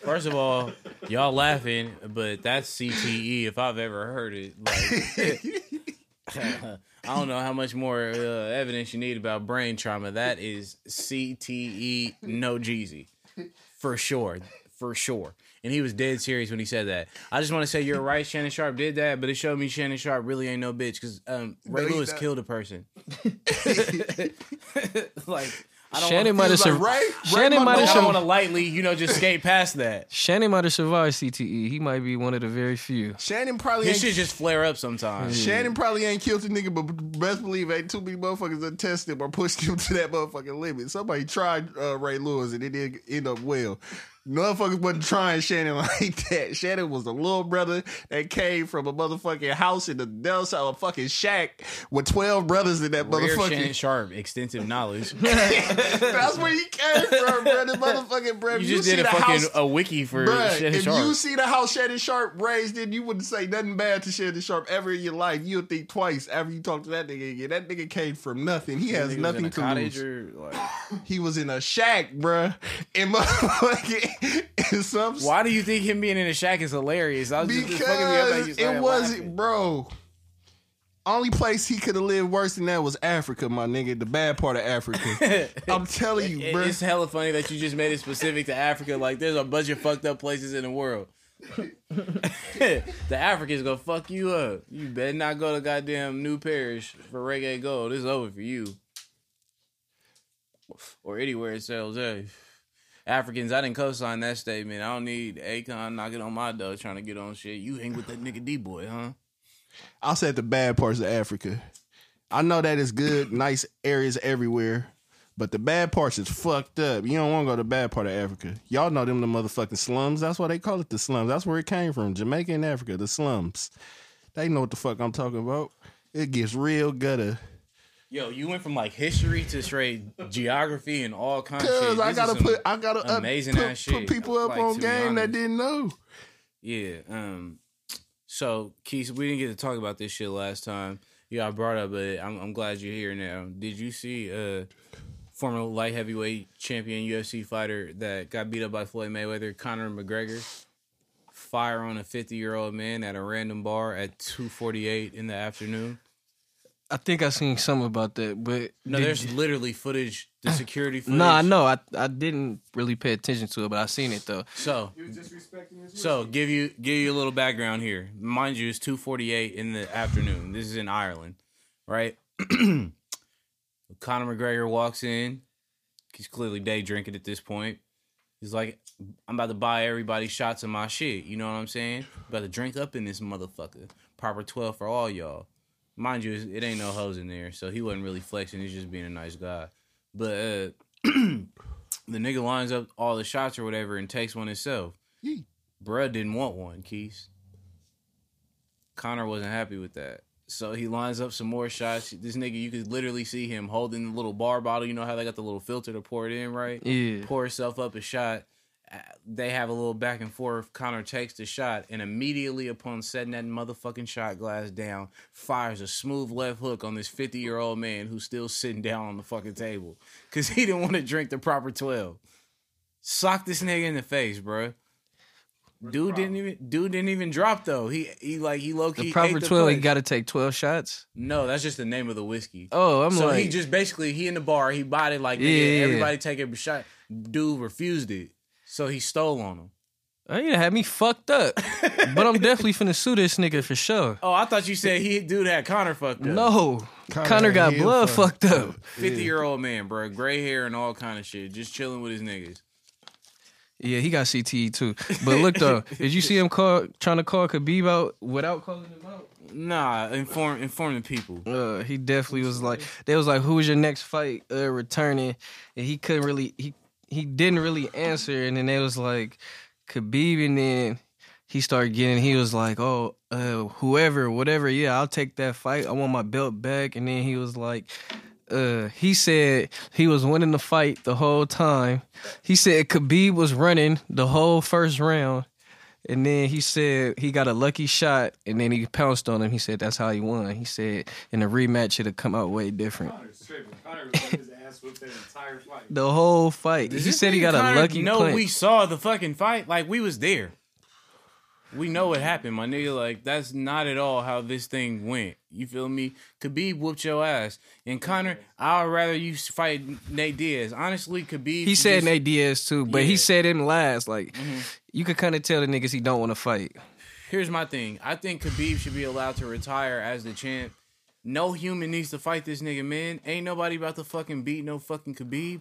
First of all, y'all laughing, but that's CTE if I've ever heard it. Like, I don't know how much more evidence you need about brain trauma. That is CTE, no Jeezy. For sure. And he was dead serious when he said that. I just want to say you're right, Shannon Sharp did that, but it showed me Shannon Sharp really ain't no bitch because Ray Lewis killed a person. Like, Shannon might have survived. Shannon might have. I don't want to lightly, just skate past that. Shannon might have survived CTE. He might be one of the very few. Shannon probably. This shit just flare up sometimes. Mm. Shannon probably ain't killed a nigga, but best believe ain't too many motherfuckers that tested him or pushed him to that motherfucking limit. Somebody tried Ray Lewis and it didn't end up well. Motherfuckers wasn't trying Shannon like that. Shannon was a little brother that came from a motherfucking house in the Dells, a fucking shack with 12 brothers in that rare motherfucking. Shannon Sharp, extensive knowledge. That's where he came from, brother. Motherfucking brother. You just did a fucking house, a wiki for bruh, Shannon Sharp. If you see the house Shannon Sharp raised in, you wouldn't say nothing bad to Shannon Sharp ever in your life. You'll think twice after you talk to that nigga again. That nigga came from nothing. He has nothing to lose. He was in a shack, bruh, and motherfucking. Why do you think him being in a shack is hilarious? I was because just fucking me up like it wasn't, laughing. Bro. Only place he could have lived worse than that was Africa, my nigga. The bad part of Africa. I'm telling you, bro. It's hella funny that you just made it specific to Africa. Like, there's a bunch of fucked up places in the world. The Africans gonna fuck you up. You better not go to goddamn New Parish for reggae gold. It's over for you. Or anywhere it sells eggs. Africans, I didn't co-sign that statement. I don't need Akon knocking on my door trying to get on shit. You hang with that nigga D-Boy, huh? I'll say the bad parts of Africa. I know that it's good, nice areas everywhere, but the bad parts is fucked up. You don't want to go to the bad part of Africa. Y'all know them, the motherfucking slums. That's why they call it the slums. That's where it came from, Jamaica and Africa, the slums. They know what the fuck I'm talking about. It gets real gutter. Yo, you went from like history to straight geography and all kinds of shit. Cause I gotta put people up like, on game that didn't know. Yeah. So Keith, we didn't get to talk about this shit last time. Yeah, I brought up, but I'm glad you're here now. Did you see former light heavyweight champion UFC fighter that got beat up by Floyd Mayweather, Conor McGregor? fire on a 50-year-old man at a random bar at 2:48 in the afternoon? I think I seen something about that, but no, there's literally footage, the security footage. I didn't really pay attention to it, but I seen it though. So you was disrespecting this. So give you a little background here, mind you. It's 2:48 in the afternoon. This is in Ireland, right? Conor McGregor walks in. He's clearly day drinking at this point. He's like, I'm about to buy everybody shots of my shit. You know what I'm saying? About to drink up in this motherfucker. Proper 12 for all y'all. Mind you, it ain't no hoes in there, so he wasn't really flexing. He's just being a nice guy. But the nigga lines up all the shots or whatever and takes one himself. Bruh didn't want one, Keish. Conor wasn't happy with that. So he lines up some more shots. This nigga, you could literally see him holding the little bar bottle. You know how they got the little filter to pour it in, right? Yeah. Pour himself up a shot. They have a little back and forth. Conor takes the shot, and immediately upon setting that motherfucking shot glass down, fires a smooth left hook on this 50-year-old man who's still sitting down on the fucking table because he didn't want to drink the proper 12. Sock this nigga in the face, bro. Dude didn't even drop though. He low key. The proper 12. He got to take 12 shots. No, that's just the name of the whiskey. Oh, I'm so like, he just basically he in the bar. He bought it like nigga, everybody take every shot. Dude refused it. So he stole on him. Oh, you had me fucked up. But I'm definitely finna sue this nigga for sure. Oh, I thought you said dude had Conor fucked up. No. Conor got blood fucked up. 50-year-old man, bro. Gray hair and all kind of shit. Just chilling with his niggas. Yeah, he got CTE too. But look, though. Did you see him trying to call Khabib out without calling him out? Nah, informing people. He definitely was like, they was like, who's your next fight returning? And he couldn't really... He didn't really answer, and then they was like, Khabib, and then he was like, oh, whatever, yeah, I'll take that fight. I want my belt back. And then he was like, he said he was winning the fight the whole time. He said Khabib was running the whole first round, and then he said he got a lucky shot, and then he pounced on him. He said that's how he won. He said in the rematch, it'll come out way different. Conor was his ass with the entire fight. The whole fight. He said he got a lucky punch. No, we saw the fucking fight. Like, we was there. We know what happened, my nigga. Like, that's not at all how this thing went. You feel me? Khabib whooped your ass. And Conor, I'd rather you fight Nate Diaz. Honestly, Khabib... He said Nate Diaz, too, but he said him last. Like, you could kind of tell the niggas he don't want to fight. Here's my thing. I think Khabib should be allowed to retire as the champ. No human needs to fight this nigga, man. Ain't nobody about to fucking beat no fucking Khabib.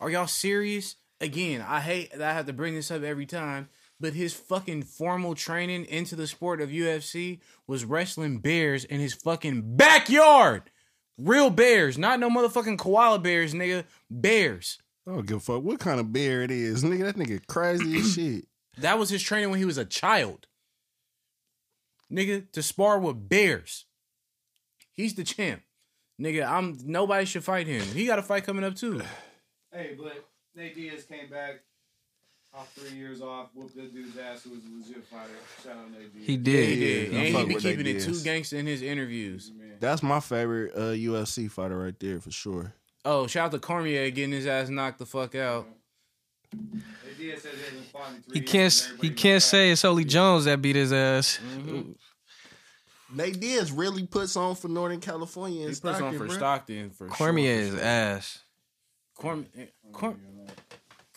Are y'all serious? Again, I hate that I have to bring this up every time, but his fucking formal training into the sport of UFC was wrestling bears in his fucking backyard. Real bears. Not no motherfucking koala bears, nigga. Bears. I don't give a fuck what kind of bear it is, nigga. That nigga crazy as shit. That was his training when he was a child. Nigga, to spar with bears. He's the champ. Nigga, nobody should fight him. He got a fight coming up, too. Hey, but Nate Diaz came back off 3 years off, whooped this dude's ass who was a legit fighter. Shout out Nate Diaz. He did. And he be keeping it too gangsta in his interviews. That's my favorite UFC fighter right there, for sure. Oh, shout out to Cormier getting his ass knocked the fuck out. Nate Diaz said he hasn't fought in 3 years. He can't say it's only Jones that beat his ass. Mm-hmm. Nate Diaz really puts on for Northern California and Stockton. He puts on for Stockton for Cormier's sure. ass.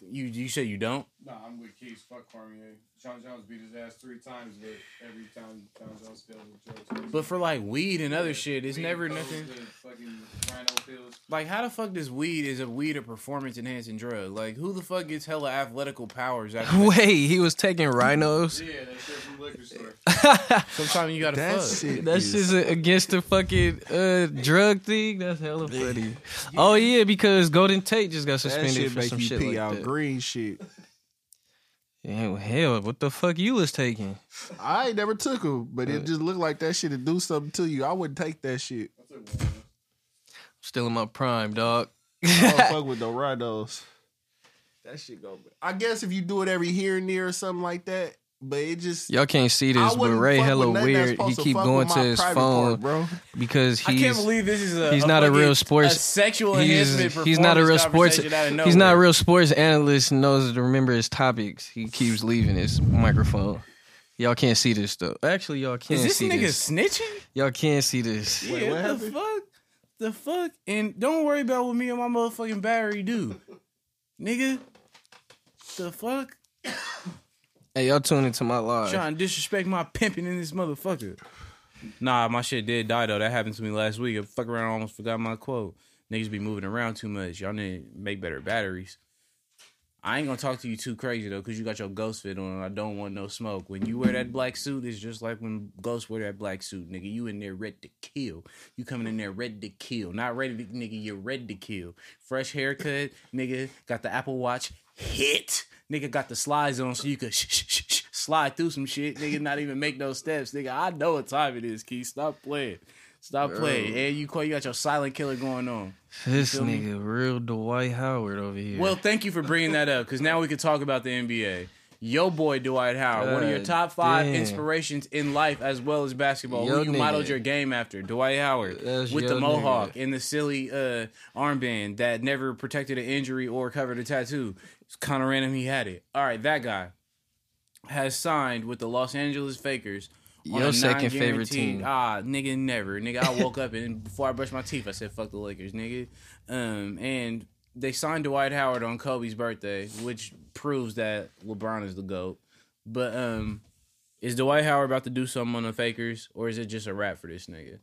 You say you don't? No, I'm with Keish. Fuck Cormier. John Jones beat his ass 3 times, but every time John Jones failed with drugs. But for like weed and other shit, it's never nothing. Like, how the fuck does weed a performance enhancing drug? Like, who the fuck gets hella athletical powers? Wait, he was taking rhinos? Yeah, that shit from liquor store. Sometimes you gotta fuck. That's just against the fucking drug thing. That's hella funny. Yeah. Oh yeah, because Golden Tate just got suspended for some shit like that. Green shit. Yeah, hell, what the fuck you was taking? I ain't never took them, but it just looked like that shit would do something to you. I wouldn't take that shit. I'm still in my prime, dog. I don't fuck with no rhinos. That shit go bad. I guess if you do it every here and there or something like that, but it just... Y'all can't see this, but Ray hella weird. He keep going to his phone bro. Because he's... I can't believe this is a... He's not a real sports... A sexual enhancement performance. He's not a real sports... He's not a real sports analyst and knows to remember his topics. He keeps leaving his microphone. Y'all can't see this though. Actually, y'all can't see this. Is this nigga snitching? Y'all can't see this. Yeah, wait, what happened? The fuck? And don't worry about what me and my motherfucking battery do. Nigga. The fuck? Hey, y'all tune into my live. Trying to disrespect my pimping in this motherfucker. Nah, my shit did die though. That happened to me last week. I fuck around, I almost forgot my quote. Niggas be moving around too much. Y'all need to make better batteries. I ain't gonna talk to you too crazy though, cause you got your ghost fit on. And I don't want no smoke. When you wear that black suit, it's just like when ghosts wear that black suit, nigga. You in there ready to kill. You coming in there ready to kill, not ready to, nigga. You're ready to kill. Fresh haircut, nigga. Got the Apple Watch. Hit, nigga. Got the slides on so you could slide through some shit, nigga. Not even make no steps, nigga. I know what time it is, Keith. Stop playing. Stop playing. And you got your silent killer going on. This nigga, real Dwight Howard over here. Well, thank you for bringing that up, because now we can talk about the NBA. Yo boy, Dwight Howard, one of your top 5 inspirations in life as well as basketball. Yo, who you modeled your game after, Dwight Howard, with the mohawk and the silly armband that never protected an injury or covered a tattoo. It's kind of random he had it. All right, that guy has signed with the Los Angeles Fakers. Your second favorite team. Nigga, never. Nigga, I woke up and before I brushed my teeth, I said, fuck the Lakers, nigga. And they signed Dwight Howard on Kobe's birthday, which proves that LeBron is the GOAT. But is Dwight Howard about to do something on the Fakers, or is it just a wrap for this nigga?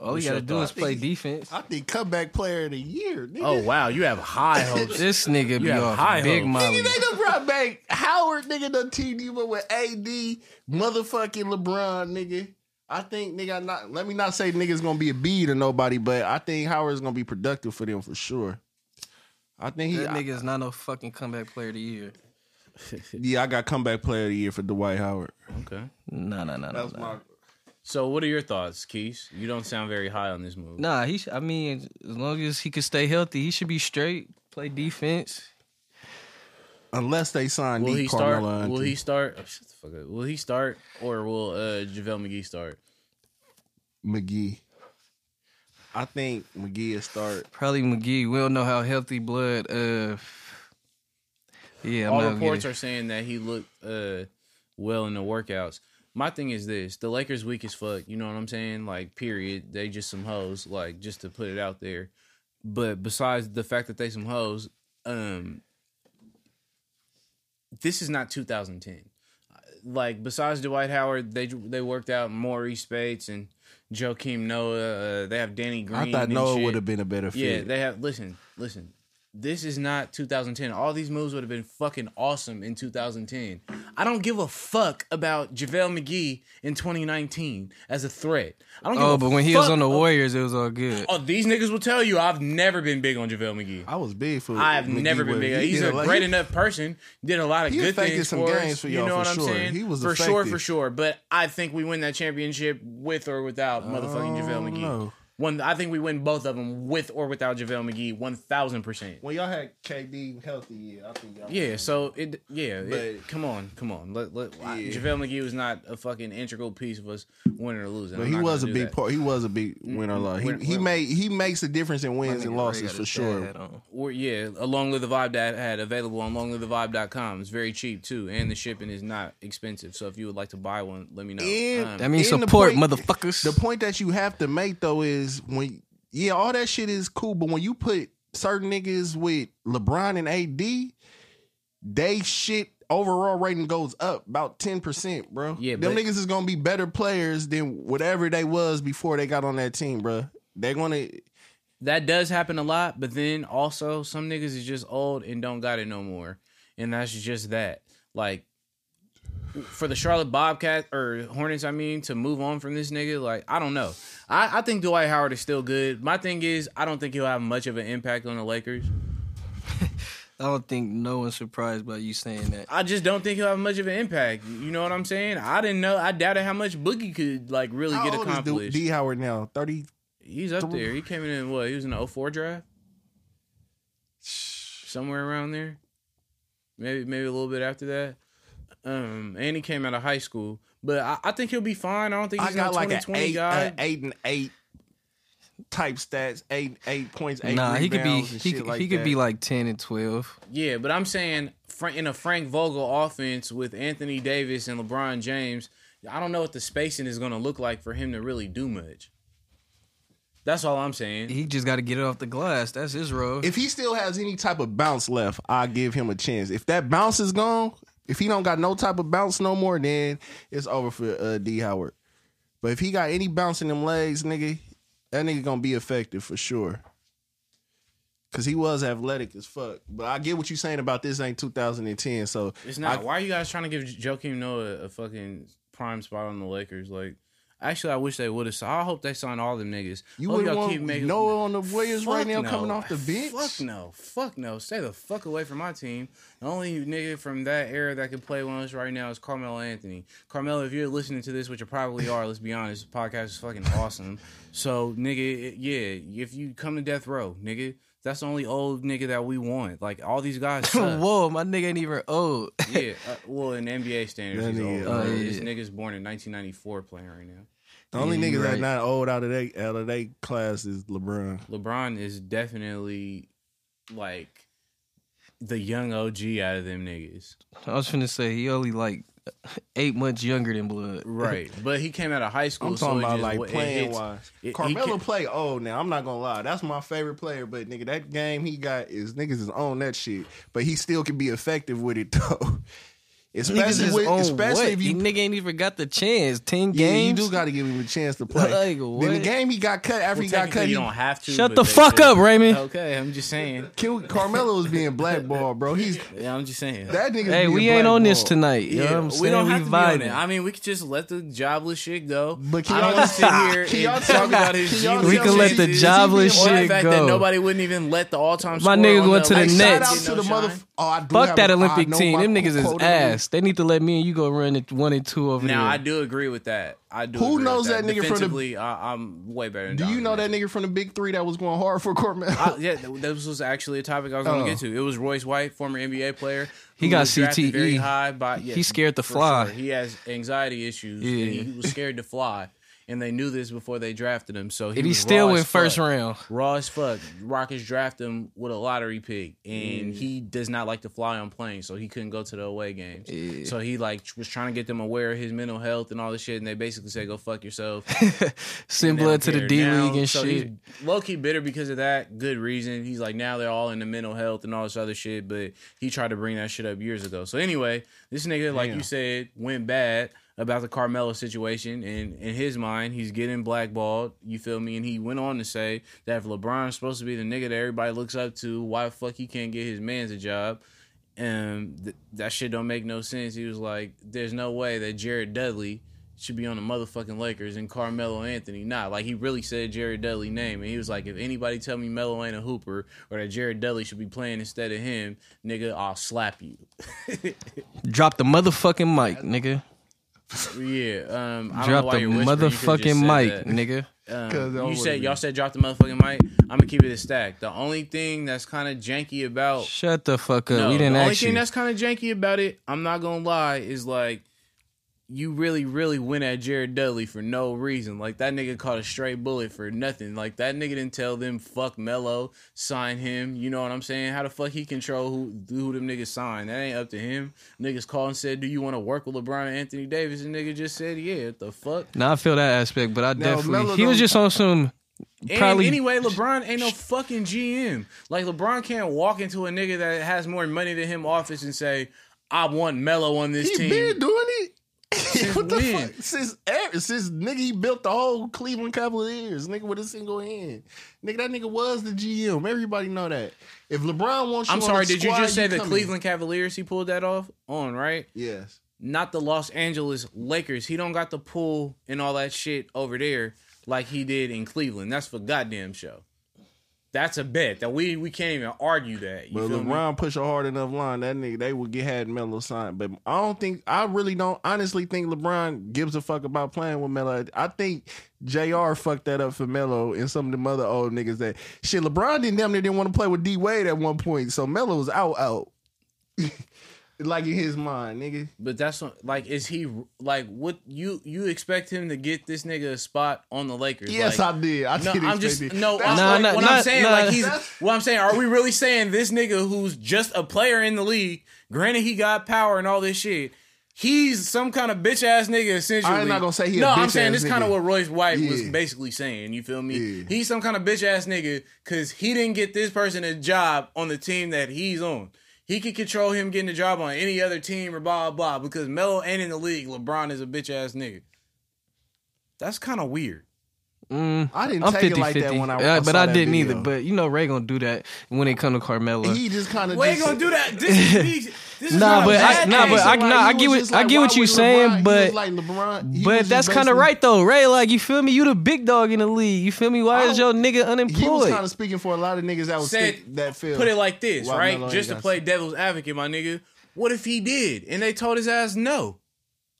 All you gotta do is play defense. I think comeback player of the year, nigga. Oh, wow. You have high hopes. This nigga you be off high big money. Nigga, they done brought back Howard, nigga, done teamed you up with AD, motherfucking LeBron, nigga. I think, nigga, let me not say nigga's gonna be a bead or nobody, but I think Howard's gonna be productive for them for sure. I think that nigga's not no fucking comeback player of the year. Yeah, I got comeback player of the year for Dwight Howard. Okay. No. That's my... So what are your thoughts, Keish? You don't sound very high on this move. Nah, as long as he can stay healthy, he should be straight, play defense. Unless they sign D. Carmelo. Will he start? Oh, shut the fuck up. Will he start or will JaVale McGee start? McGee. I think McGee will start. Probably McGee. We don't know how healthy blood. Yeah, all reports are saying that he looked well in the workouts. My thing is this. The Lakers weak as fuck. You know what I'm saying? Like, period. They just some hoes, like, just to put it out there. But besides the fact that they some hoes, this is not 2010. Like, besides Dwight Howard, they worked out Maurice Spates and Joakim Noah. They have Danny Green. I thought Noah would have been a better fit. Yeah, they have. Listen. This is not 2010. All these moves would have been fucking awesome in 2010. I don't give a fuck about JaVale McGee in 2019 as a threat. I don't give a fuck. Oh, but when he was on the Warriors, it was all good. Oh, these niggas will tell you I've never been big on JaVale McGee. I was big for McGee never been big. He's a great enough person. Did a lot of good things for us. You know what I'm saying? He was effective. For sure. But I think we win that championship with or without motherfucking JaVale McGee. No. I think we win both of them with or without JaVale McGee, 1,000%. Well, y'all had KD healthy, I think y'all. Yeah, so it. Yeah, but, come on. JaVale McGee was not a fucking integral piece of us winning or losing. But he was a big part. He was a big winner or loss. He makes a difference in wins and losses for sure. Along with the Vibe that I had available on longlivthevibe.com. It's very cheap too, and the shipping is not expensive. So if you would like to buy one, let me know. That means support, motherfuckers. The point that you have to make though is. All that shit is cool, but when you put certain niggas with LeBron and AD, they shit overall rating goes up about 10%, bro. Yeah, them niggas is gonna be better players than whatever they was before they got on that team, bro. That does happen a lot, but then also some niggas is just old and don't got it no more, and that's just that. Like for the Charlotte Hornets, to move on from this nigga, like, I don't know. I think Dwight Howard is still good. My thing is, I don't think he'll have much of an impact on the Lakers. I don't think no one's surprised by you saying that. I just don't think he'll have much of an impact. You know what I'm saying? I didn't know. I doubted how much Boogie could, like, really get accomplished. How old is D. Howard now? 30? He's up there. He came in what? He was in the 2004 draft? Somewhere around there? Maybe a little bit after that? And he came out of high school, but I think he'll be fine. I don't think he's got like an 8 and 8 type stats, 8 points, 8 rebounds. He could be like 10 and 12. Yeah, but I'm saying in a Frank Vogel offense with Anthony Davis and LeBron James, I don't know what the spacing is going to look like for him to really do much. That's all I'm saying. He just got to get it off the glass. That's his role. If he still has any type of bounce left, I give him a chance. If that bounce is gone, if he don't got no type of bounce no more, then it's over for D. Howard. But if he got any bounce in them legs, nigga, that nigga going to be effective for sure. Because he was athletic as fuck. But I get what you're saying about this ain't 2010. So it's not. Why are you guys trying to give Joakim Noah a fucking prime spot on the Lakers? Like, actually, I wish they would have. So I hope they signed all them niggas. You wouldn't want Noah on the Warriors right now coming off the bench? Fuck no. Fuck no. Stay the fuck away from my team. The only nigga from that era that can play with us right now is Carmelo Anthony. Carmelo, if you're listening to this, which you probably are, let's be honest, the podcast is fucking awesome. So, nigga, yeah, if you come to death row, nigga, that's the only old nigga that we want. Like, all these guys suck. Whoa, my nigga ain't even old. Yeah, well, in NBA standards, he's old. This nigga's born in 1994 playing right now. The only nigga that's not old out of their class is LeBron. LeBron is definitely, like, the young OG out of them niggas. I was finna say, he only, like, 8 months younger than blood. Right. But he came out of high school. I'm talking about like playing wise. Carmelo play old now. I'm not gonna lie. That's my favorite player. But nigga, that game he got is niggas is on that shit. But he still can be effective with it though. Especially if you nigga ain't even got the chance. 10 games. You do gotta give him a chance to play. Like, what? Then the game he got cut after he got cut. You don't have to. Shut the fuck up, Raymond. Okay, I'm just saying. Carmelo is being blackballed, bro. Yeah, I'm just saying. That nigga. Hey, we ain't on this tonight. You know what I'm saying? We don't have to be on it. I mean, we could just let the jobless shit go. But can y'all just sit here and talk about his G? We can let the jobless shit go. The fact that nobody wouldn't even let the all-time score. My nigga going to the Nets. Fuck that Olympic team. Them niggas is ass. They need to let me and you go run it 1 and 2 over there. Now, I do agree with that. Who knows that nigga from the... I'm way better than Donovan. Do you know that nigga from the Big Three that was going hard for Carmelo? Yeah, this was actually a topic I was going to get to. It was Royce White, former NBA player. He got CTE. Very high he scared to fly. Sure. He has anxiety issues. Yeah. He was scared to fly. And they knew this before they drafted him. So he still went first round. Raw as fuck. Rockets draft him with a lottery pick. And he does not like to fly on planes, so he couldn't go to the away games. Yeah. So he like was trying to get them aware of his mental health and all this shit. And they basically said, go fuck yourself. Send blood to the D-League and so shit. Low-key bitter because of that. Good reason. He's like, now they're all into mental health and all this other shit. But he tried to bring that shit up years ago. So anyway, this nigga, like you said, went bad about the Carmelo situation, and in his mind, he's getting blackballed, you feel me? And he went on to say that if LeBron's supposed to be the nigga that everybody looks up to, why the fuck he can't get his man's a job? And that shit don't make no sense. He was like, there's no way that Jared Dudley should be on the motherfucking Lakers and Carmelo Anthony not. Like, he really said Jared Dudley's name, and he was like, if anybody tell me Melo ain't a hooper or that Jared Dudley should be playing instead of him, nigga, I'll slap you. Drop the motherfucking mic, nigga. Yeah, I don't know why you're whispering. Drop the motherfucking mic, nigga. Y'all said drop the motherfucking mic. I'm gonna keep it a stack. The only thing that's kind of janky about shut the fuck up. No, we didn't the only thing that's kind of janky about it, I'm not gonna lie, is like you really, really went at Jared Dudley for no reason. Like that nigga caught a straight bullet for nothing. Like that nigga didn't tell them fuck Melo, sign him. You know what I'm saying? How the fuck he control who them niggas sign? That ain't up to him. Niggas called and said, do you want to work with LeBron and Anthony Davis? And nigga just said, yeah, what the fuck? Now I feel that aspect, but he was just on some... Probably. And anyway, LeBron ain't no fucking GM. Like LeBron can't walk into a nigga that has more money than him office and say, I want Melo on this team. He been doing it. What the fuck? Since nigga, he built the whole Cleveland Cavaliers, nigga, with a single hand. Nigga, that nigga was the GM. Everybody know that. If LeBron wants you on the squad, did you just say the Cleveland Cavaliers? He pulled that off on, right? Yes. Not the Los Angeles Lakers. He don't got the pull and all that shit over there like he did in Cleveland. That's for goddamn show. That's a bet that we can't even argue that. But LeBron push a hard enough line, that nigga they would get had Melo signed. But I honestly think LeBron gives a fuck about playing with Melo. I think JR fucked that up for Melo and some of them other old niggas that shit. LeBron didn't want to play with D Wade at one point, so Melo was out. Like in his mind, nigga. But that's what, like, is he like what you expect him to get this nigga a spot on the Lakers? Yes, like, I did. I no, did. I'm just it. No. That's I'm, not, like, what not, I'm saying, not, like he's what I'm saying. Are we really saying this nigga who's just a player in the league? Granted, he got power and all this shit. He's some kind of bitch ass nigga. Essentially, I'm not gonna say he's. No, a bitch I'm saying this kind of what Royce White was basically saying. You feel me? Yeah. He's some kind of bitch ass nigga because he didn't get this person a job on the team that he's on. He could control him getting a job on any other team or blah, blah, blah, because Melo ain't in the league. LeBron is a bitch-ass nigga. That's kind of weird. I didn't I'm take 50, it like 50. That when I saw but I that didn't video. Either. But, you know, Ray going to do that when it comes to Carmelo. He just kind of Ray going to do that. This is not I get what you're saying, LeBron, but like LeBron, but that's kind of right, though. Ray, like, you feel me? You the big dog in the league. You feel me? Why is your nigga unemployed? He was kind of speaking for a lot of niggas that was that feel. Put it like this, right? Melo just to play devil's advocate, my nigga. What if he did? And they told his ass no.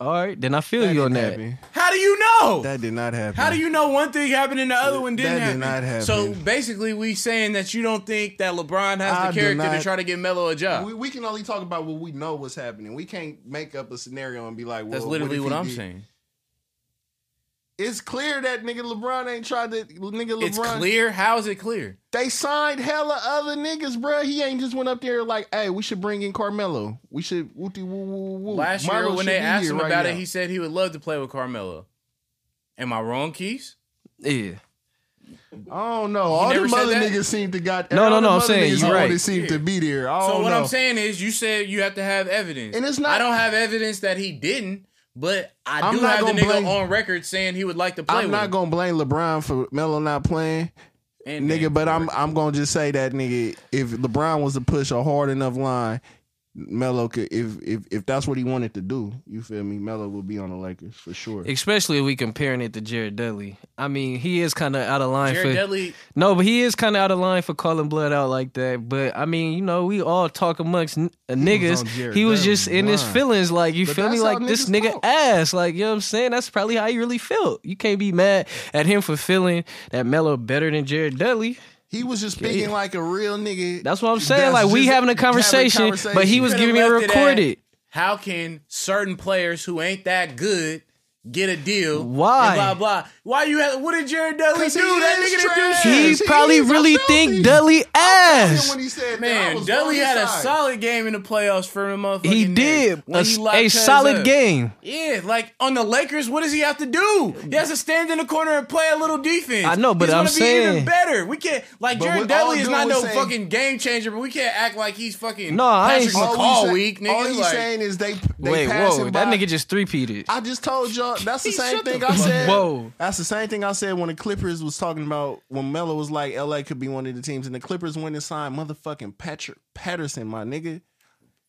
All right, then I feel that you on that. Happen. How do you know? That did not happen. How do you know one thing happened and the other one didn't happen? That did not happen. So basically, we saying that you don't think that LeBron has the character to try to get Melo a job. We can only talk about what we know what's happening. We can't make up a scenario and be like, well, that's literally what I'm saying. It's clear that nigga LeBron ain't tried to nigga LeBron. It's clear? How is it clear? They signed hella other niggas, bro. He ain't just went up there like, hey, we should bring in Carmelo. We should woo-dee-woo-woo-woo. Last year when they asked him about it, he said he would love to play with Carmelo. Am I wrong, Keys? Yeah. I don't know. All the mother niggas seem to got No, I'm saying you're right. They seem to be there. So what I'm saying is you said you have to have evidence. And it's not I don't have evidence that he didn't. But I do have the nigga on record saying he would like to play with him. I'm not going to blame LeBron for Melo not playing, and nigga, but I'm going to just say that, nigga, if LeBron was to push a hard enough line, Melo could, if that's what he wanted to do, you feel me, Melo would be on the Lakers for sure. Especially if we comparing it to Jared Dudley. I mean, he is kind of out of line. Jared Dudley. No, but he is kind of out of line for calling blood out like that. But I mean, you know, we all talk amongst niggas. He was just in his feelings, like you feel me, like this nigga ass, like you know what I'm saying. That's probably how he really felt. You can't be mad at him for feeling that Melo better than Jared Dudley. He was just speaking like a real nigga. That's what I'm saying. Like we having a conversation, but he was giving me a recorded. How can certain players who ain't that good get a deal? Why? Blah blah. Why you? What did Jared Dudley do? That nigga didn't do shit. He probably really think Dudley ass. When he said, man, Dudley had a solid game in the playoffs for him. He did a solid game. Yeah, like on the Lakers, what does he have to do? He has to stand in the corner and play a little defense. I know, but I'm saying he's gonna be even better. We can't like Jared Dudley is not no fucking game changer, but we can't act like he's fucking Patrick McCall weak, nigga. All he's saying is they pass him by. That nigga just three-peated. I just told y'all. That's the same thing I said. Whoa. That's the same thing I said when the Clippers was talking about when Melo was like LA could be one of the teams and the Clippers went and signed motherfucking Patrick Patterson, my nigga.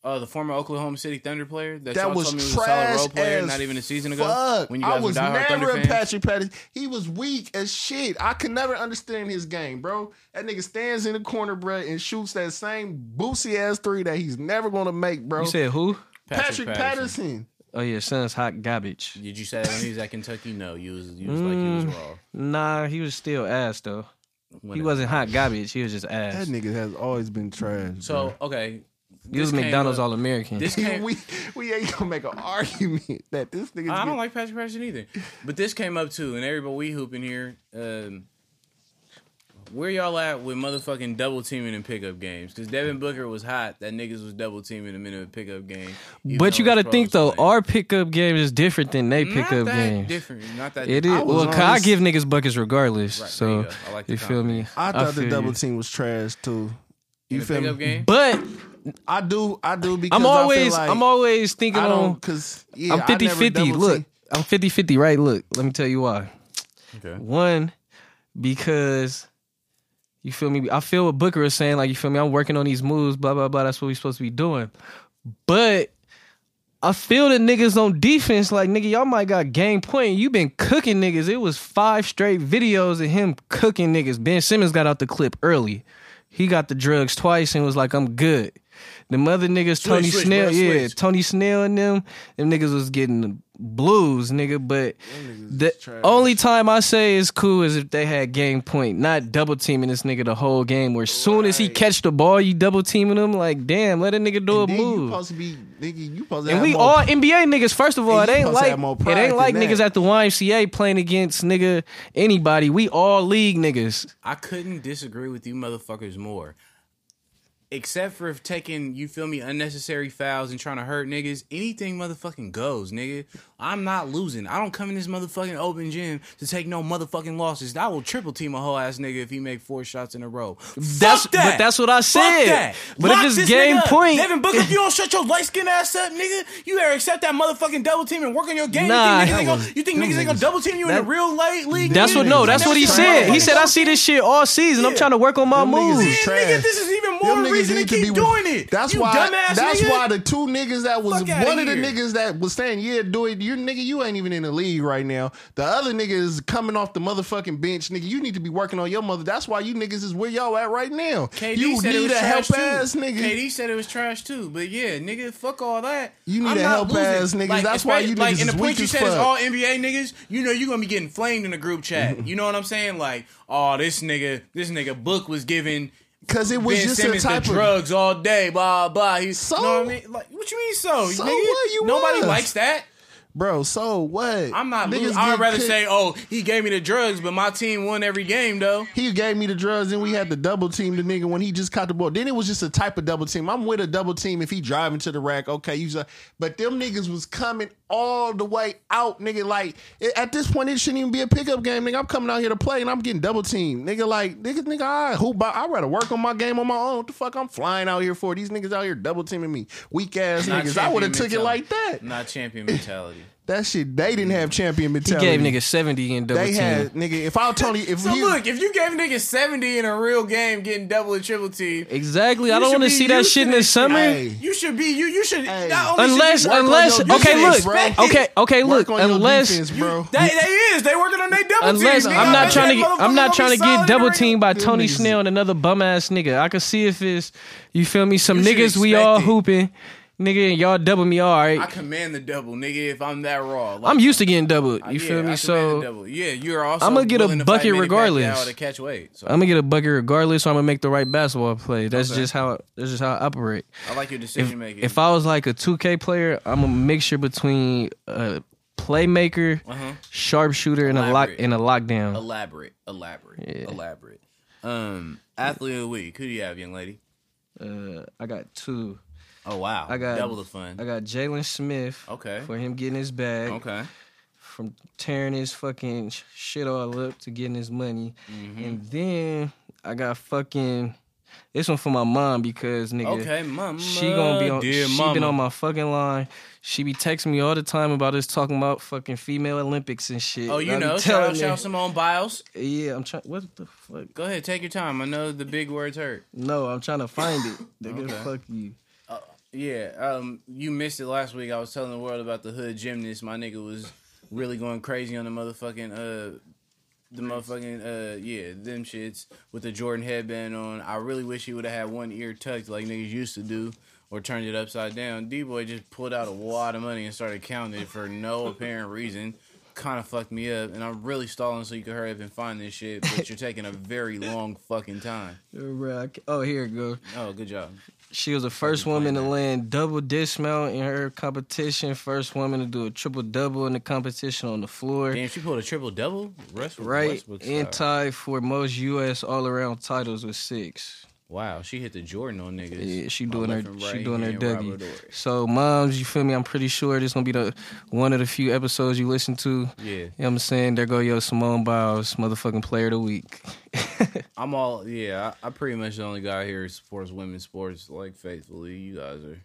The former Oklahoma City Thunder player that was told me was a solid role player not even a season ago. Fuck. When you guys I was never a Patrick Patterson. He was weak as shit. I could never understand his game, bro. That nigga stands in the corner, bro, and shoots that same boosie ass three that he's never gonna make, bro. You said who? Patrick Patterson. Oh yeah, son's hot garbage. Did you say that when he was at Kentucky? No, you was like he was raw. Nah, he was still ass though. Whatever. He wasn't hot garbage. He was just ass. That nigga has always been trash. So bro. Okay, he was McDonald's All American. This came, we ain't gonna make an argument that this nigga. I don't like Patrick Patterson either. But this came up too, and everybody we hooping here. Where y'all at with motherfucking double teaming in pickup games? Because Devin Booker was hot. That niggas was double teaming him in a pickup game. But you got to think though, our pickup game is different than they pickup games. Not that different. It is. Well, I give niggas buckets regardless. Right, so I like you feel me? I thought the double team was trash too. You feel me? Game? But I do because I'm always thinking on because I'm 50-50. Look, I'm 50-50. Right? Look, let me tell you why. Okay. One, because. You feel me? I feel what Booker is saying. Like, you feel me? I'm working on these moves, blah, blah, blah. That's what we supposed to be doing. But I feel the niggas on defense. Like, nigga, y'all might got game point. You been cooking niggas. It was 5 straight videos of him cooking niggas. Ben Simmons got out the clip early. He got the drugs twice and was like, I'm good. The mother niggas, Tony Snell and them niggas was getting blues, nigga. But the only time I say it's cool is if they had game point, not double teaming this nigga the whole game. Where as soon as he catch the ball, you double teaming him. Like, damn, let a nigga do a move. You supposed to be, nigga, you supposed to and have we more, all NBA niggas. First of all, it ain't like niggas at the YMCA playing against nigga anybody. We all league niggas. I couldn't disagree with you motherfuckers more. Except for if taking, you feel me, unnecessary fouls and trying to hurt niggas, anything motherfucking goes, nigga. I'm not losing. I don't come in this motherfucking open gym to take no motherfucking losses. I will triple team a whole ass nigga if he make 4 shots in a row. Fuck that. But that's what I said. Fuck that. But if it's game point, Devin Booker, if you don't shut your light skin ass up, nigga, you better accept that motherfucking double team and work on your game. Nah, you think niggas ain't gonna double team you in the real light league? That's what he said. He said I see this shit all season. Yeah. I'm trying to work on my moves. Nigga, this is even more reason. Need to keep doing it. That's why the two niggas that was one of the niggas that was saying, yeah, do it. You nigga, you ain't even in the league right now. The other nigga is coming off the motherfucking bench, nigga. You need to be working on your mother. That's why you niggas is where y'all at right now. KD you need a help ass nigga. KD said it was trash too, but yeah, nigga, fuck all that. You need a help ass nigga. Like, that's why you niggas like, is in the point you said fuck. It's all NBA niggas. You know you're gonna be getting flamed in the group chat. You know what I'm saying? Like, oh, this nigga Book was giving. Because it was Ben just Simmons a type of drugs all day, blah blah. He's so. You know what I mean? Like, what you mean so? So nigga, what? You nobody was. Likes that, bro. So what? I'm not. I'd rather say, oh, he gave me the drugs, but my team won every game though. He gave me the drugs, and we had to double team the nigga when he just caught the ball. Then it was just a type of double team. I'm with a double team if he driving to the rack. Okay, but them niggas was coming all the way out, nigga. Like at this point, it shouldn't even be a pickup game, nigga. I'm coming out here to play, and I'm getting double teamed, nigga. Like nigga, I rather work on my game on my own. What the fuck I'm flying out here for? These niggas out here double teaming me, weak ass niggas. I would have took it like that. Not champion mentality. That shit, they didn't have champion mentality. He gave niggas 70 in double team. They had nigga. If I told you, if you gave niggas 70 in a real game, getting double and triple team, exactly. I don't want to see that shit in the summer. Hey. You should be you should not only unless, bro. They working on their double team. I'm not trying to get double teamed by Tony Snell and another bum ass nigga. I can see if it's you feel me. Some niggas we all hooping. Nigga, y'all double me, all right. I command the double, nigga, if I'm that raw. Like, I'm used to getting doubled. You feel me? So yeah, you're also I'm going to get a bucket regardless. I'm going to get a bucket regardless, so I'm going to make the right basketball play. That's just how I operate. I like your decision making. If I was like a 2K player, I'm a mixture between a playmaker, sharpshooter, and a lockdown. Elaborate. Athlete of the week. Who do you have, young lady? I got 2. Oh wow! I got double the fun. I got Jalen Smith. Okay. For him getting his bag. Okay. From tearing his fucking shit all up to getting his money, and then I got fucking this one for my mom because nigga, okay, mama, she gonna be on. She been on my fucking line. She be texting me all the time about us talking about fucking female Olympics and shit. Oh, you know, shout out Simone Biles. Yeah, I'm trying. What the fuck? Go ahead, take your time. I know the big words hurt. No, I'm trying to find it. They're gonna fuck you. Yeah, you missed it last week. I was telling the world about the hood gymnast. My nigga was really going crazy on them shits with the Jordan headband on. I really wish he would have had one ear tucked like niggas used to do or turned it upside down. D-Boy just pulled out a wad of money and started counting it for no apparent reason. Kind of fucked me up, and I'm really stalling so you can hurry up and find this shit, but you're taking a very long fucking time. Oh, here it goes. Oh, good job. She was the first woman to land double dismount in her competition. First woman to do a triple-double in the competition on the floor. Damn, she pulled a triple-double? Right, and tied for most U.S. all-around titles with 6. Wow, she hit the Jordan on niggas. Yeah, she doing her Dougie. So, moms, you feel me? I'm pretty sure this is going to be one of the few episodes you listen to. Yeah. You know what I'm saying? There go yo Simone Biles, motherfucking player of the week. I pretty much the only guy here who supports women's sports, like, faithfully. You guys are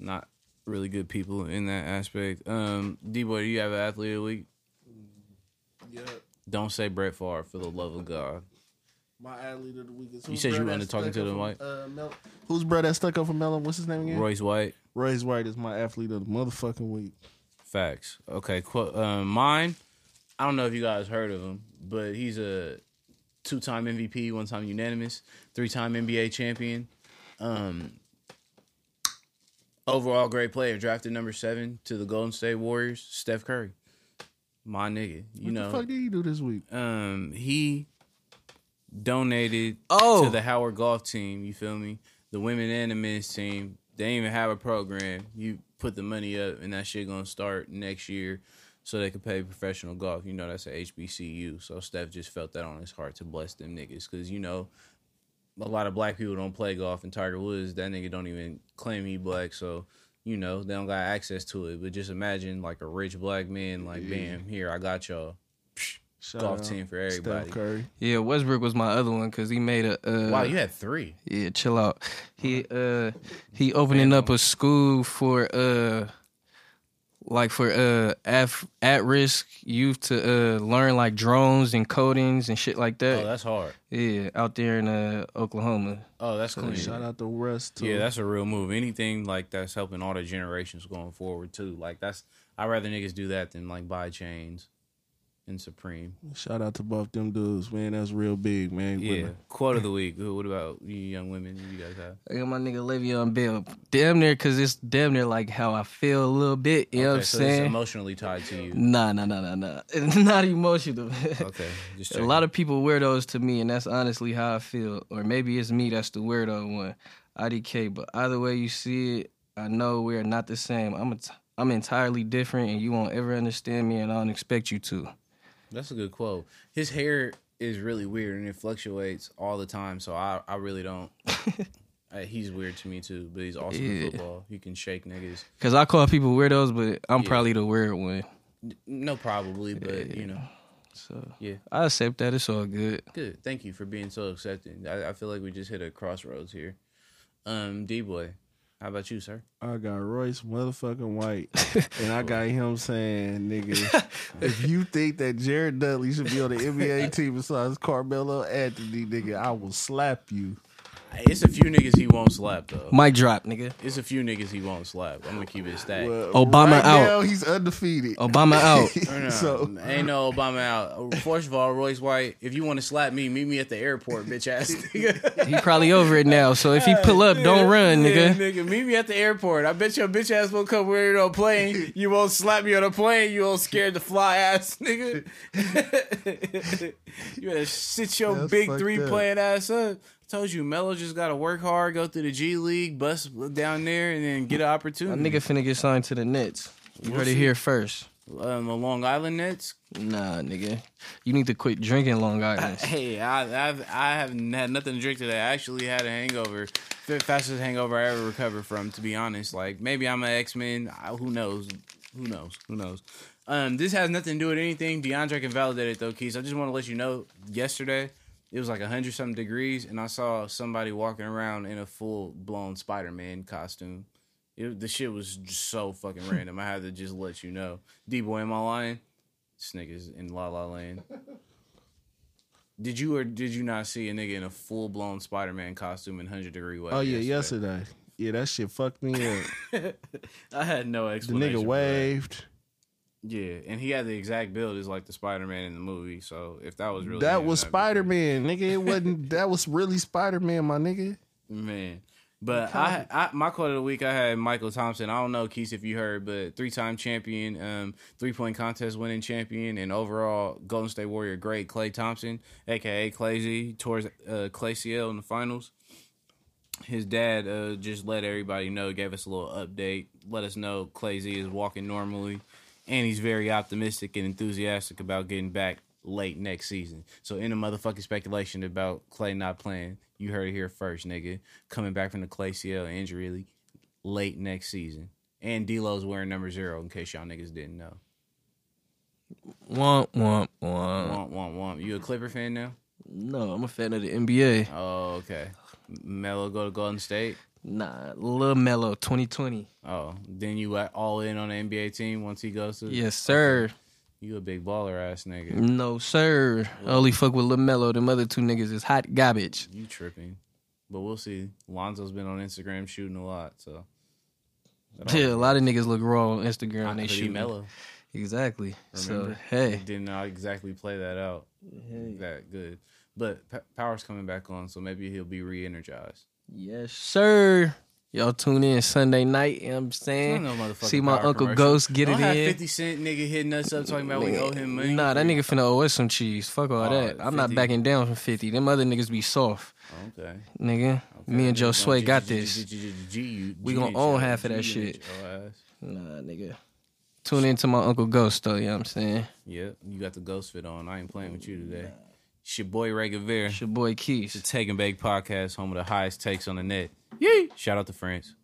not really good people in that aspect. D-Boy, do you have an athlete of the week? Yeah. Don't say Brett Favre, for the love of God. My athlete of the week is... You said you wanted to talk to the mic? Who's bro that stuck up for Mellon? What's his name again? Royce White. Royce White is my athlete of the motherfucking week. Facts. Okay, mine, I don't know if you guys heard of him, but he's a 2-time MVP, 1-time unanimous, 3-time NBA champion. Overall great player, drafted number 7 to the Golden State Warriors, Steph Curry. My nigga. What the fuck did he do this week? He donated to the Howard Golf team, you feel me? The women and the men's team. They didn't even have a program. You put the money up and that shit gonna start next year so they can play professional golf. You know, that's a HBCU. So Steph just felt that on his heart to bless them niggas. Because, you know, a lot of black people don't play golf, and Tiger Woods, that nigga don't even claim he black, so, you know, they don't got access to it. But just imagine, like, a rich black man, like, bam, here, I got y'all. Golf team for everybody. Steph Curry. Yeah, Westbrook was my other one, because he made a... wow, you had 3. Yeah, chill out. He opening up a school for... at-risk youth to learn, like, drones and codings and shit like that. Oh, that's hard. Yeah, out there in Oklahoma. Oh, that's cool. Shout out to West, too. Yeah, that's a real move. Anything, like, that's helping all the generations going forward, too. Like, that's... I'd rather niggas do that than, like, buy chains and Supreme. Shout out to both them dudes, man. That's real big, man. Yeah. Women. Quote of the week. What about you young women you guys have? I got my nigga Le'Veon Bell. Damn near, because it's damn near like how I feel a little bit. You know what I'm saying? It's emotionally tied to you. Nah. It's not emotional. Okay. Just a lot of people weirdos to me, and that's honestly how I feel. Or maybe it's me that's the weirdo one. IDK. But either way you see it, I know we're not the same. I'm entirely different, and you won't ever understand me, and I don't expect you to. That's a good quote. His hair is really weird, and it fluctuates all the time, so I really don't... he's weird to me, too, but he's awesome in football. He can shake niggas. Because I call people weirdos, but I'm probably the weird one. No, probably, but, you know. So, yeah. I accept that. It's all good. Good. Thank you for being so accepting. I feel like we just hit a crossroads here. D-Boy, how about you, sir? I got Royce motherfucking White, and I got him saying, nigga, if you think that Jared Dudley should be on the NBA team besides Carmelo Anthony, nigga, I will slap you. It's a few niggas he won't slap, though. Mic drop, nigga. It's a few niggas he won't slap. I'm going to keep it stacked. Well, Obama right out. Now, he's undefeated. Obama out. No, ain't no Obama out. First of all, Royce White, if you want to slap me, meet me at the airport, bitch-ass nigga. He probably over it now, so if he pull up, don't run, nigga. Nigga. Meet me at the airport. I bet your bitch-ass won't come wearing on a plane. You won't slap me on a plane. You won't scared to fly-ass, nigga. You better sit your big 3 up. Playing ass up. Told you, Melo just got to work hard, go through the G League, bust down there, and then get an opportunity. That nigga finna get signed to the Nets. You heard it here first. The Long Island Nets? Nah, nigga. You need to quit drinking Long Island. I haven't had nothing to drink today. I actually had a hangover. Fastest hangover I ever recovered from, to be honest. Like, maybe I'm an X-Men. Who knows? This has nothing to do with anything. DeAndre can validate it, though, Keys. I just want to let you know, yesterday... It was like 100-something degrees, and I saw somebody walking around in a full-blown Spider-Man costume. The shit was just so fucking random. I had to just let you know. D-Boy, am I lying? This nigga's in La La Land. Did you or did you not see a nigga in a full-blown Spider-Man costume in 100-degree weather? Oh, yeah, yesterday. Yeah, that shit fucked me up. I had no explanation. The nigga waved. Yeah, and he had the exact build as like the Spider-Man in the movie. So if that was really that was Spider-Man, nigga, it wasn't. That was really Spider-Man, my nigga. Man, but I my quote of the week I had Michael Thompson. I don't know, Keith, if you heard, but 3-time champion, 3-point contest winning champion, and overall Golden State Warrior great Klay Thompson, aka Klay, towards Klay in the finals. His dad just let everybody know, gave us a little update, let us know Klay is walking normally. And he's very optimistic and enthusiastic about getting back late next season. So any motherfucking speculation about Klay not playing, you heard it here first, nigga. Coming back from the Klay injury late next season. And D-Lo's wearing number 0, in case y'all niggas didn't know. Womp, womp, womp. Womp, womp, womp. You a Clipper fan now? No, I'm a fan of the NBA. Oh, okay. Melo go to Golden State? Nah, Lil Melo, 2020. Oh, then you all in on the NBA team once he goes to? Yes, sir. You a big baller-ass nigga. No, sir. I only fuck with Lil Melo. Them other 2 niggas is hot garbage. You tripping. But we'll see. Lonzo's been on Instagram shooting a lot, so. Yeah, a lot of niggas look raw on Instagram and they shoot Melo. Exactly. Remember? So, hey. Did not exactly play that out that good. But Power's coming back on, so maybe he'll be re-energized. Yes, sir. Y'all tune in Sunday night, you know what I'm saying? No see my Uncle commercial. Ghost get don't it have in. 50 Cent nigga hitting us up talking about nigga. We owe him money. Nah, that nigga finna owe us some cheese. Fuck all that. 50. I'm not backing down from 50. Them other niggas be soft. Okay. Nigga, okay. Me and Joe Sway got this. We gonna own half of that shit. Nah, nigga. Tune in to my Uncle Ghost, though, you know what I'm saying? Yep, you got the ghost fit on. I ain't playing with you today. It's your boy Ray Guevara. It's your boy Keish. The Take and Bake Podcast, home of the highest takes on the net. Yee! Shout out to France.